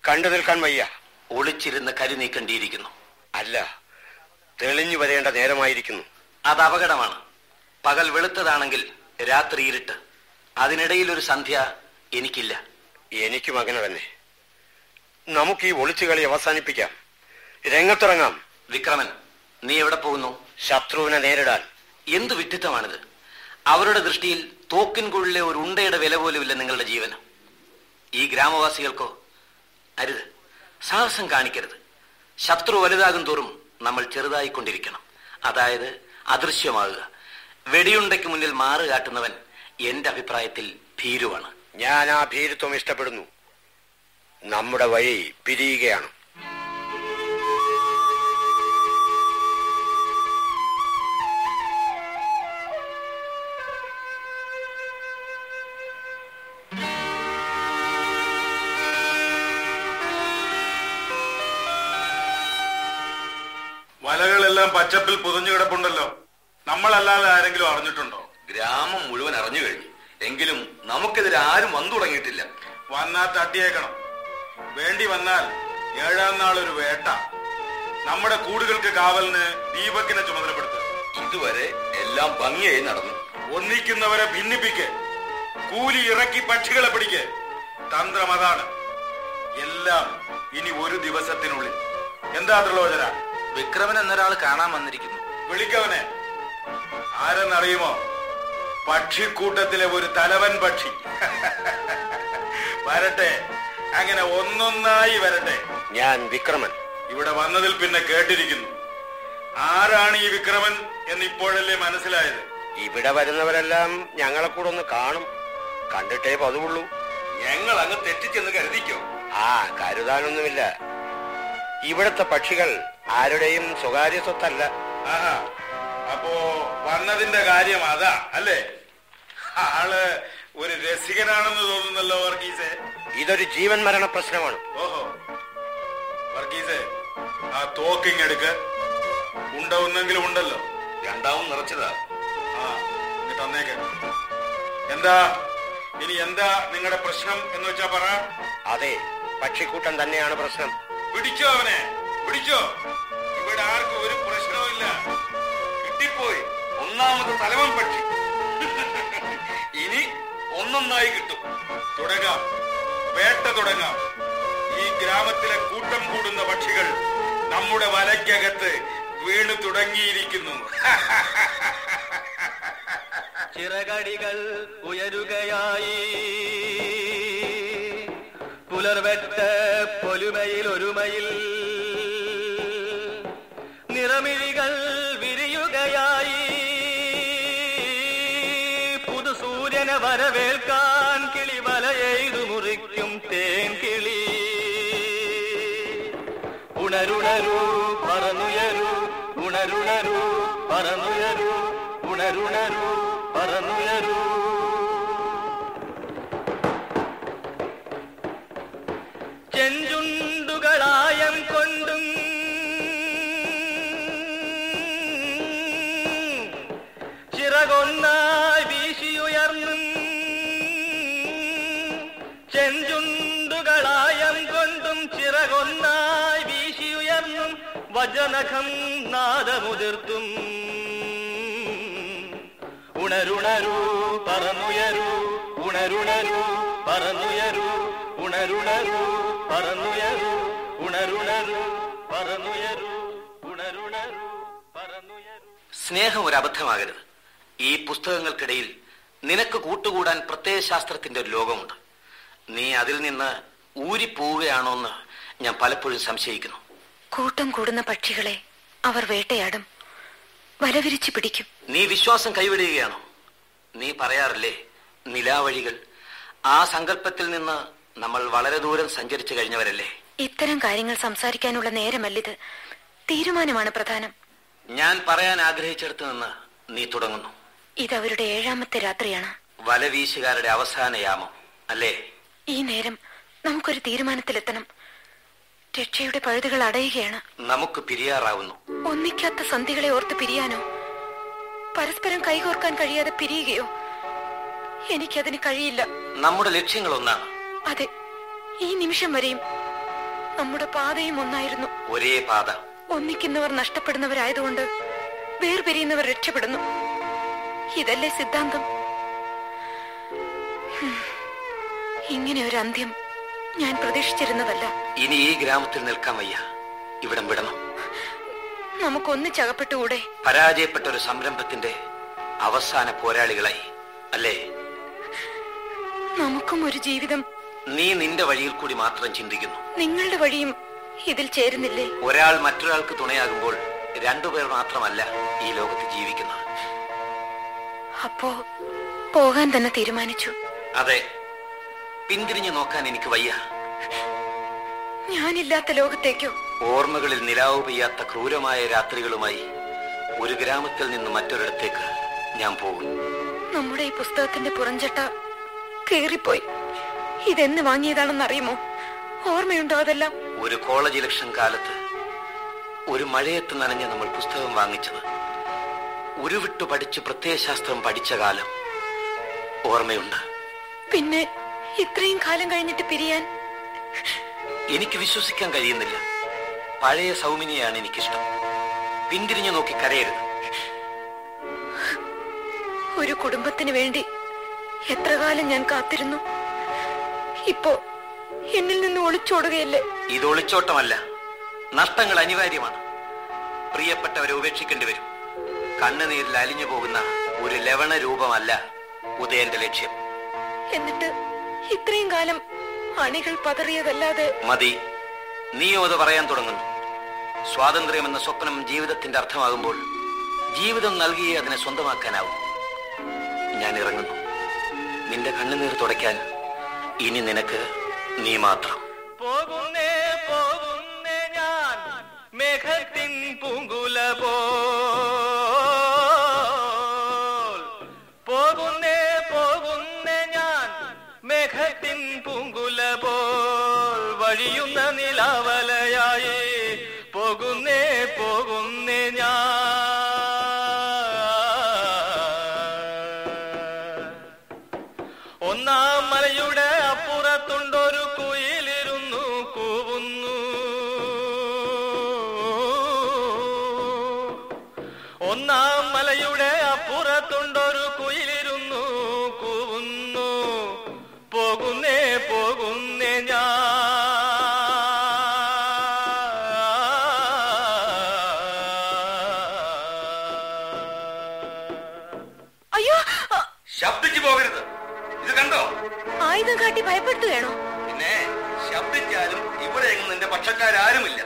കണ്ടു നിൽക്കാൻ വയ്യ. ഒളിച്ചിരുന്ന് കരി നീക്കേണ്ടിയിരിക്കുന്നു. അല്ല, തെളിഞ്ഞു വരേണ്ട നേരമായിരിക്കുന്നു. അത് അപകടമാണ്. പകൽ വെളുത്തതാണെങ്കിൽ രാത്രി ഇരുട്ട്. അതിനിടയിൽ ഒരു സന്ധ്യ എനിക്കില്ല. എനിക്കും അങ്ങനെ തന്നെ. നമുക്ക് ഈ ഒളിച്ചുകളി അവസാനിപ്പിക്കാം. രംഗത്തിറങ്ങാം. വിക്രമൻ, നീ എവിടെ പോകുന്നു? ശത്രുവിനെ നേരിടാൻ. എന്ത് വിഡ്ഢിത്തമാണിത്? അവരുടെ ദൃഷ്ടിയിൽ തോക്കിൻകുള്ളിലെ ഒരു ഉണ്ടയുടെ വില പോലുമില്ല നിങ്ങളുടെ ജീവന്. ഈ ഗ്രാമവാസികൾക്കോ അരുത്, സാഹസം കാണിക്കരുത്. ശത്രു വലുതാകും തോറും നമ്മൾ ചെറുതായിക്കൊണ്ടിരിക്കണം, അതായത് അദൃശ്യമാകുക. വെടിയുണ്ടയ്ക്ക് മുന്നിൽ മാറ് കാട്ടുന്നവൻ എന്റെ അഭിപ്രായത്തിൽ ഭീരുവാണ്. ഞാൻ ആ ഭീരുത്വം ഇഷ്ടപ്പെടുന്നു. നമ്മുടെ വഴി പിരിയുകയാണ്. വലകളെല്ലാം പച്ചപ്പിൽ പുതഞ്ഞു കിടപ്പുണ്ടല്ലോ. നമ്മളല്ലാതെ ആരെങ്കിലും അറിഞ്ഞിട്ടുണ്ടോ? ഗ്രാമം മുഴുവൻ അറിഞ്ഞു കഴിഞ്ഞു. എങ്കിലും നമുക്കെതിരെ ആരും വന്നു തുടങ്ങിയിട്ടില്ല. വന്നാൽ തട്ടിയേക്കണം. വേണ്ടി വന്നാൽ ഏഴാം നാളൊരു വേട്ട. നമ്മുടെ കൂടുകൾക്ക് കാവലിന് ദീപക്കിനെ ചുമതലപ്പെടുത്തുക. ഇതുവരെ എല്ലാം ഭംഗിയായി നടന്നു. ഒന്നിക്കുന്നവരെ ഭിന്നിപ്പിക്ക്, കൂലി ഇറക്കി പക്ഷികളെ പിടിക്ക്. തന്ത്രം അതാണ്. എല്ലാം ഇനി ഒരു ദിവസത്തിനുള്ളിൽ. എന്താ ത്രിലോചന? വിക്രമൻ എന്നൊരാൾ കാണാൻ വന്നിരിക്കുന്നു. വിളിക്കവനെ. ആരെന്നറിയുമോ? പക്ഷിക്കൂട്ടത്തിലെ ഒരു തലവൻ പക്ഷി. വരട്ടെ, അങ്ങനെ ഒന്നൊന്നായി വരട്ടെ. ഞാൻ വിക്രമൻ. ഇവിടെ വന്നതിൽ പിന്നെ കേട്ടിരിക്കുന്നു. ആരാണ് ഈ വിക്രമൻ എന്ന് ഇപ്പോഴല്ലേ മനസ്സിലായത്? ഇവിടെ വരുന്നവരെല്ലാം ഞങ്ങളെ കൂടെ ഒന്ന് കാണും. കണ്ടിട്ടേ പതിവുള്ളൂ. ഞങ്ങൾ അങ്ങ് തെറ്റിച്ചെന്ന് കരുതിക്കോ? ആ, കരുതാനൊന്നുമില്ല. ഇവിടത്തെ പക്ഷികൾ ആരുടെയും സ്വകാര്യ സ്വത്തല്ല. ആഹാ, അപ്പോ വന്നതിന്റെ കാര്യം അതാ അല്ലേ? ആള് ഒരു രസികനാണെന്ന് തോന്നുന്നല്ലോ വർഗീസേ. ഇതൊരു ജീവൻ മരണ പ്രശ്നമാണ്. ഓഹോ വർഗീസേ, ആ തോക്കിങ് എടുക്ക. ഉണ്ടാവുന്നെങ്കിലും ഉണ്ടല്ലോ, രണ്ടാവും നിറച്ചതാ. ആ, തന്നേക്ക. എന്താ ഇനി എന്താ നിങ്ങളുടെ പ്രശ്നം എന്ന് വെച്ചാ പറ. അതെ, പക്ഷിക്കൂട്ടം തന്നെയാണ് പ്രശ്നം. പിടിച്ചോ അവനെ, പിടിച്ചോ. ഇവിടെ ആർക്കും ഒരു പ്രശ്നവും ഇല്ല. കിട്ടിപ്പോയി ഒന്നാമത് തലവൻ പക്ഷി. ഇനി ഒന്നൊന്നായി കിട്ടും. തുടങ്ങാം, വേട്ട തുടങ്ങാം. ഈ ഗ്രാമത്തിലെ കൂട്ടം കൂടുന്ന പക്ഷികൾ നമ്മുടെ വലയ്ക്കകത്ത് വീണു തുടങ്ങിയിരിക്കുന്നു. ചിറകടികൾ ഉയരുകയായി. പുലർവെട്ട പൊലുമയിൽ ഒരുമയിൽ നിറമിഴികൾ വിരിയുകയായി. പുതുസൂര്യനെ വരവേൽക്കാൻ കിളി വലയെയ്തു മുറിക്കും തേൻ കിളി. ഉണരുണരു പറന്നുയരു, ഉണരുണരു പറന്നുയരു, ഉണരുണരു പറന്നുയരു. ചെഞ്ചുണ്ടുകളായം കൊണ്ടും ചിറകൊന്നായി വീശിയുയർന്നും ചെഞ്ചുണ്ടുകളായം കൊണ്ടും ചിറകൊന്നായി വീശിയുയർന്നും വജനഖം നാദമുതിർത്തും. ഉണരുണരു പറന്നുയരു, ഉണരുണരു പറന്നുയരു, ഉണരുണരു പറന്നുയരു, ഉണരുണരു പറന്നുയരു, ഉണരുണരു പറന്നുയരു. സ്നേഹം ഒരു അബദ്ധമാകരുത്. ഈ പുസ്തകങ്ങൾക്കിടയിൽ നിനക്ക് കൂട്ടുകൂടാൻ പ്രത്യയ ശാസ്ത്രത്തിന്റെ ഒരു ലോകമുണ്ട്. നീ അതിൽ നിന്ന് ഊരിപ്പോവുകയാണോ എന്ന് ഞാൻ പലപ്പോഴും സംശയിക്കുന്നു. കൂട്ടം കൂടുന്ന പക്ഷികളെ അവർ വേട്ടയാടും, വലവിരിച്ചു പിടിക്കും. നീ വിശ്വാസം കൈവിടുകയാണോ? നീ പറയാറില്ലേ നിലാവഴികൾ? ആ സങ്കല്പത്തിൽ നിന്ന് നമ്മൾ വളരെ ദൂരം സഞ്ചരിച്ചു കഴിഞ്ഞവരല്ലേ. ഇത്തരം കാര്യങ്ങൾ സംസാരിക്കാനുള്ള നേരമല്ലിത്, തീരുമാനമാണ് പ്രധാനം. ഞാൻ പറയാൻ ആഗ്രഹിച്ചെടുത്ത് നിന്ന് നീ തുടങ്ങുന്നു. ഇതവരുടെ ഏഴാമത്തെ രാത്രിയാണ്, വലവീശുകാരുടെ അവസാന യാമം അല്ലേ? ഈ നേരം നമുക്കൊരു തീരുമാനത്തിലെത്തണം. രക്ഷയുടെ പഴുതുകൾ അടയുകയാണ്. നമുക്ക് പിരിയാറാവുന്നു. ഒന്നിക്കാത്ത സന്ധികളെ ഓർത്ത് പിരിയാനോ, പരസ്പരം കൈകോർക്കാൻ കഴിയാതെ പിരിയുകയോ? എനിക്കതിന് കഴിയില്ല. നമ്മുടെ ലക്ഷ്യങ്ങൾ ഒന്നാണ്. അതെ, ഈ നിമിഷം വരെയും നമ്മുടെ പാതയും ഒന്നായിരുന്നു. ഒരേ പാത. ഒന്നിക്കുന്നവർ നഷ്ടപ്പെടുന്നവരായതുകൊണ്ട് വേർപിരിയുന്നവർ രക്ഷപ്പെടുന്നു. ഇതല്ലേ സിദ്ധാന്തം? ഇങ്ങനെ ഒരു അന്ത്യം ഞാൻ പ്രതീക്ഷിച്ചിരുന്നതല്ല. ഇനി ഈ ഗ്രാമത്തിൽ നിൽക്കാൻ വയ്യ, ഇവിടം വിടണം. നമുക്കൊന്നിച്ചകപ്പെട്ടുകൂടെ? പരാജയപ്പെട്ട ഒരു സംരംഭത്തിന്റെ അവസാന പോരാളികളായി അല്ലേ? നമുക്കും ഒരു ജീവിതം. നീ നിന്റെ വഴിയിൽ കൂടി മാത്രം ചിന്തിക്കുന്നു. നിങ്ങളുടെ വഴിയും ഇതിൽ ചേരുന്നില്ലേ? ഒരാൾ മറ്റൊരാൾക്ക് തുണയാകുമ്പോൾ രണ്ടുപേർ മാത്രമല്ല ഈ ലോകത്ത് ജീവിക്കുന്നത്. അപ്പോ പോകാൻ തന്നെ തീരുമാനിച്ചു? അതെ, പിന്തിരിഞ്ഞു നോക്കാൻ എനിക്ക് വയ്യ. ഞാനില്ലാത്ത ലോകത്തേക്കോ? ഓർമ്മകളിൽ നിലാവ് പെയ്യാത്ത ക്രൂരമായ രാത്രികളുമായി ഒരു ഗ്രാമത്തിൽ നിന്ന് മറ്റൊരിടത്തേക്ക് ഞാൻ പോകും. നമ്മുടെ ഈ പുസ്തകത്തിന്റെ പുറംചട്ട കീറിപ്പോയി. ഇതെന്ന് വാങ്ങിയതാണെന്ന് അറിയുമോ? ഓർമ്മയുണ്ടോ അതെല്ലാം? ഒരു കോളേജ് ഇലക്ഷൻ കാലത്ത് ഒരു മഴയത്ത് നനഞ്ഞ നമ്മൾ പുസ്തകം വാങ്ങിച്ചത്, ഉരുവിട്ടു പഠിച്ച് പ്രത്യയശാസ്ത്രം പഠിച്ച കാലം ഓർമ്മയുണ്ട്. പിന്നെ ഇത്രയും കാലം കഴിഞ്ഞിട്ട് പിരിയാൻ എനിക്ക് വിശ്വസിക്കാൻ കഴിയുന്നില്ല. പഴയ സൗമിനിയാണ് എനിക്കിഷ്ടം. പിന്തിരിഞ്ഞു നോക്കി കരയരുത്. ഒരു കുടുംബത്തിന് വേണ്ടി എത്ര കാലം ഞാൻ കാത്തിരുന്നു. ഇപ്പോ എന്നിൽ നിന്ന് ഒളിച്ചോടുകയല്ലേ? ഇത് ഒളിച്ചോട്ടമല്ല, നഷ്ടങ്ങൾ അനിവാര്യമാണ്. പ്രിയപ്പെട്ടവരെ ഉപേക്ഷിക്കേണ്ടി വരും. കണ്ണുനീരിൽ അലിഞ്ഞു പോകുന്ന ഒരു ലവണ രൂപമല്ല ഉദയന്റെ ലക്ഷ്യം. എന്നിട്ട് ഇത്രയും കാലം അണികൾ പതറിയതല്ലാതെ? മതി, നീയോ അത് പറയാൻ തുടങ്ങുന്നു. സ്വാതന്ത്ര്യമെന്ന സ്വപ്നം ജീവിതത്തിന്റെ അർത്ഥമാകുമ്പോൾ ജീവിതം നൽകിയേ അതിനെ സ്വന്തമാക്കാനാവും. ഞാൻ ഇറങ്ങുന്നു. നിന്റെ കണ്ണുനീർ തുടയ്ക്കാൻ ഇനി നിനക്ക് നീ മാത്രം. പോകുന്നേ പോകുന്നേ ഞാൻ മേഘത്തിൻ പൂങ്കുല പോൽ. പോകുന്നേ പോകുന്നേ ഞാൻ മേഘത്തിൻ പൂങ്കുല പോൽ. വഴിയുന്ന നിലാവലയായി പോകുന്നേ പോകുന്നേ ഞാൻ. ഒന്നാം മലയുടെ അപ്പുറത്തുണ്ടൊരു കുയിലിരുന്നു കൂവുന്നു. ഒന്നാം മലയുടെ അപ്പുറത്തുണ്ടൊരു കുയിലിരുന്നു കൂവുന്നു. പോകുന്നേ പോകുന്നേ ഞാൻ. ശബ്ദിച്ചു പോകരുത്. ഇത് കണ്ടോ, ആയുധം കാട്ടി ഭയപ്പെടുത്തുകയാണോ? പിന്നെ ശബ്ദിച്ചാലും ഇവിടെ എങ്ങും നിന്റെ പക്ഷക്കാരുമില്ല.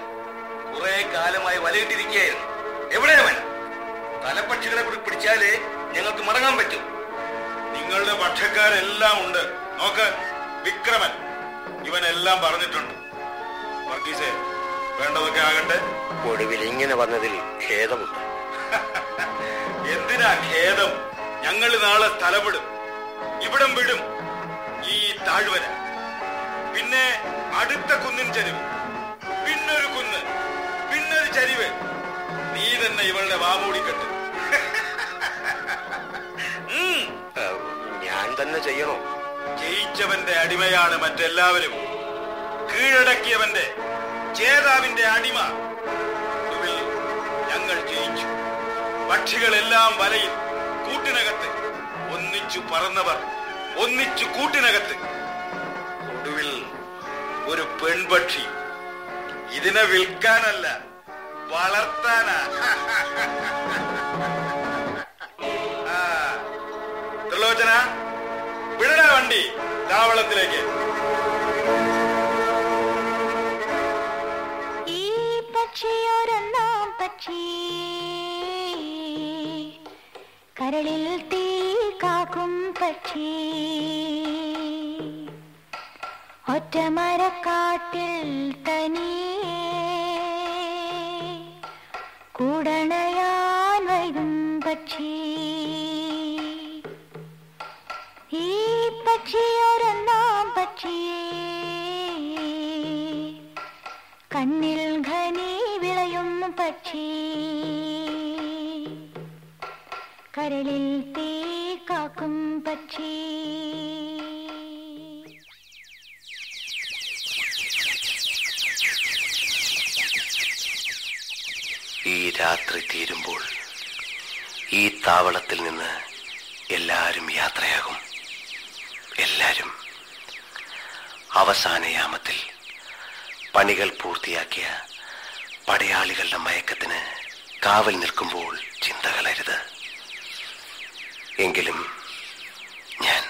കുറെ കാലമായി വലയിട്ടിരിക്കുകയായിരുന്നു. എവിടെ അവൻ? തലപക്ഷികളെ കൂടി പിടിച്ചാലേ ഞങ്ങൾക്ക് മടങ്ങാൻ പറ്റും. നിങ്ങളുടെ പക്ഷക്കാരെല്ലാം ഉണ്ട്. നോക്ക് വിക്രമൻ, ഇവനെല്ലാം പറഞ്ഞിട്ടുണ്ട്. വർഗീസേ, വേണ്ടതൊക്കെ ആകട്ടെ. ഒടുവിൽ ഇങ്ങനെ വന്നതിൽ ഖേദമുണ്ട്. എന്തിനാ ഖേദം? ഞങ്ങൾ നാളെ സ്ഥലപ്പെടും. ഇവിടം വിടും ഈ താഴ്വര. പിന്നെ അടുത്ത കുന്നിൻ ചരിവ്, പിന്നൊരു കുന്ന്, പിന്നൊരു ചരിവ്. നീ തന്നെ ഇവളുടെ വാമൂടിക്കെട്ട്. ഞാൻ തന്നെ ചെയ്യണോ? ജയിച്ചവന്റെ അടിമയാണ് മറ്റെല്ലാവരും. കീഴടക്കിയവന്റെ, ജേതാവിന്റെ അടിമ. ഒടുവിൽ ഞങ്ങൾ ജയിച്ചു. പക്ഷികളെല്ലാം വലയിൽ, കൂട്ടിനകത്ത്. ഒന്നിച്ചു പറന്നവർ ഒന്നിച്ചു കൂട്ടിനകത്ത്. ഒടുവിൽ ഒരു പെൺപക്ഷി. ഇതിനെ വിൽക്കാനല്ല, വളർത്താനാ. ത്രിലോചന, വിടടാ വണ്ടി താവളത്തിലേക്ക്. ഈ പക്ഷിയോരൊന്നാം പക്ഷി കരളിൽ തീ കാക്കും പക്ഷി. ഒറ്റമരക്കാട്ടിൽ തനിയെ കൂടണയാൻ വൈകും പക്ഷി. ഈ പക്ഷിയൊരെന്നാം പക്ഷി കണ്ണിൽ ഘനി വിളയും പക്ഷി. കരളിൽ തീ കാക്കും പക്ഷി. ഈ രാത്രി തീരുമ്പോൾ ഈ താവളത്തിൽ നിന്ന് എല്ലാരും യാത്രയാകും. എല്ലാരും. അവസാനയാമത്തിൽ പണികൾ പൂർത്തിയാക്കിയ പടയാളികളുടെ മയക്കത്തിന് കാവൽ നിൽക്കുമ്പോൾ ചിന്തകളരുത്. എങ്കിലും ഞാൻ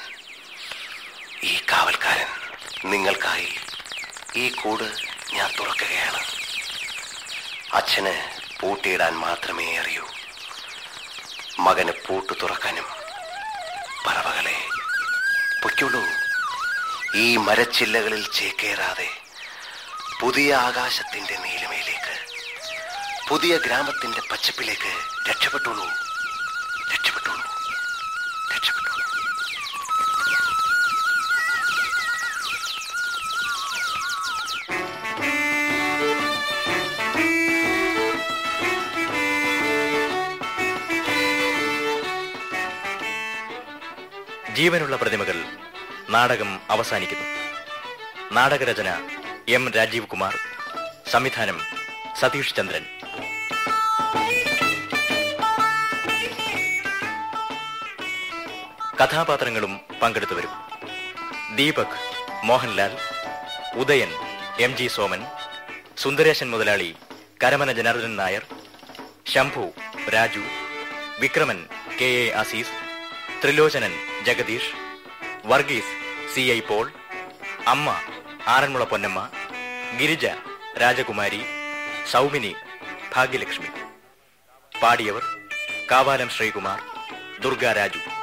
ഈ കാവൽക്കാരൻ നിങ്ങൾക്കായി ഈ കൂട് ഞാൻ തുറക്കുകയാണ്. അച്ഛന് പൂട്ടിയിടാൻ മാത്രമേ അറിയൂ, മകന് പൂട്ടു തുറക്കാനും. പറവകളെ പൊയ്ക്കുള്ളൂ, ഈ മരച്ചില്ലകളിൽ ചേക്കേറാതെ പുതിയ ആകാശത്തിന്റെ നീലിമയിലേക്ക്, പുതിയ ഗ്രാമത്തിന്റെ പച്ചപ്പിലേക്ക് രക്ഷപ്പെട്ടുള്ളൂ. ജീവനുള്ള പ്രതിമകൾ നാടകം അവസാനിക്കുന്നു. നാടകരചന എം രാജീവ് കുമാർ, സംവിധാനം സതീഷ് ചന്ദ്രൻ. കഥാപാത്രങ്ങളും പങ്കെടുത്തുവരും. ദീപക് മോഹൻലാൽ, ഉദയൻ എം ജി സോമൻ, സുന്ദരേശൻ മുതലാളി കരമന ജനാർദ്ദനൻ നായർ, Shambhu രാജു, Vikraman കെ എ അസീസ്, Trilochanan ജഗദീഷ്, Varghese സി ഐ പോൾ, അമ്മ ആറന്മുള പൊന്നമ്മ, ഗിരിജ രാജകുമാരി, സൗമിനി ഭാഗ്യലക്ഷ്മി. പാടിയവർ കാവാലം ശ്രീകുമാർ, ദുർഗ രാജു.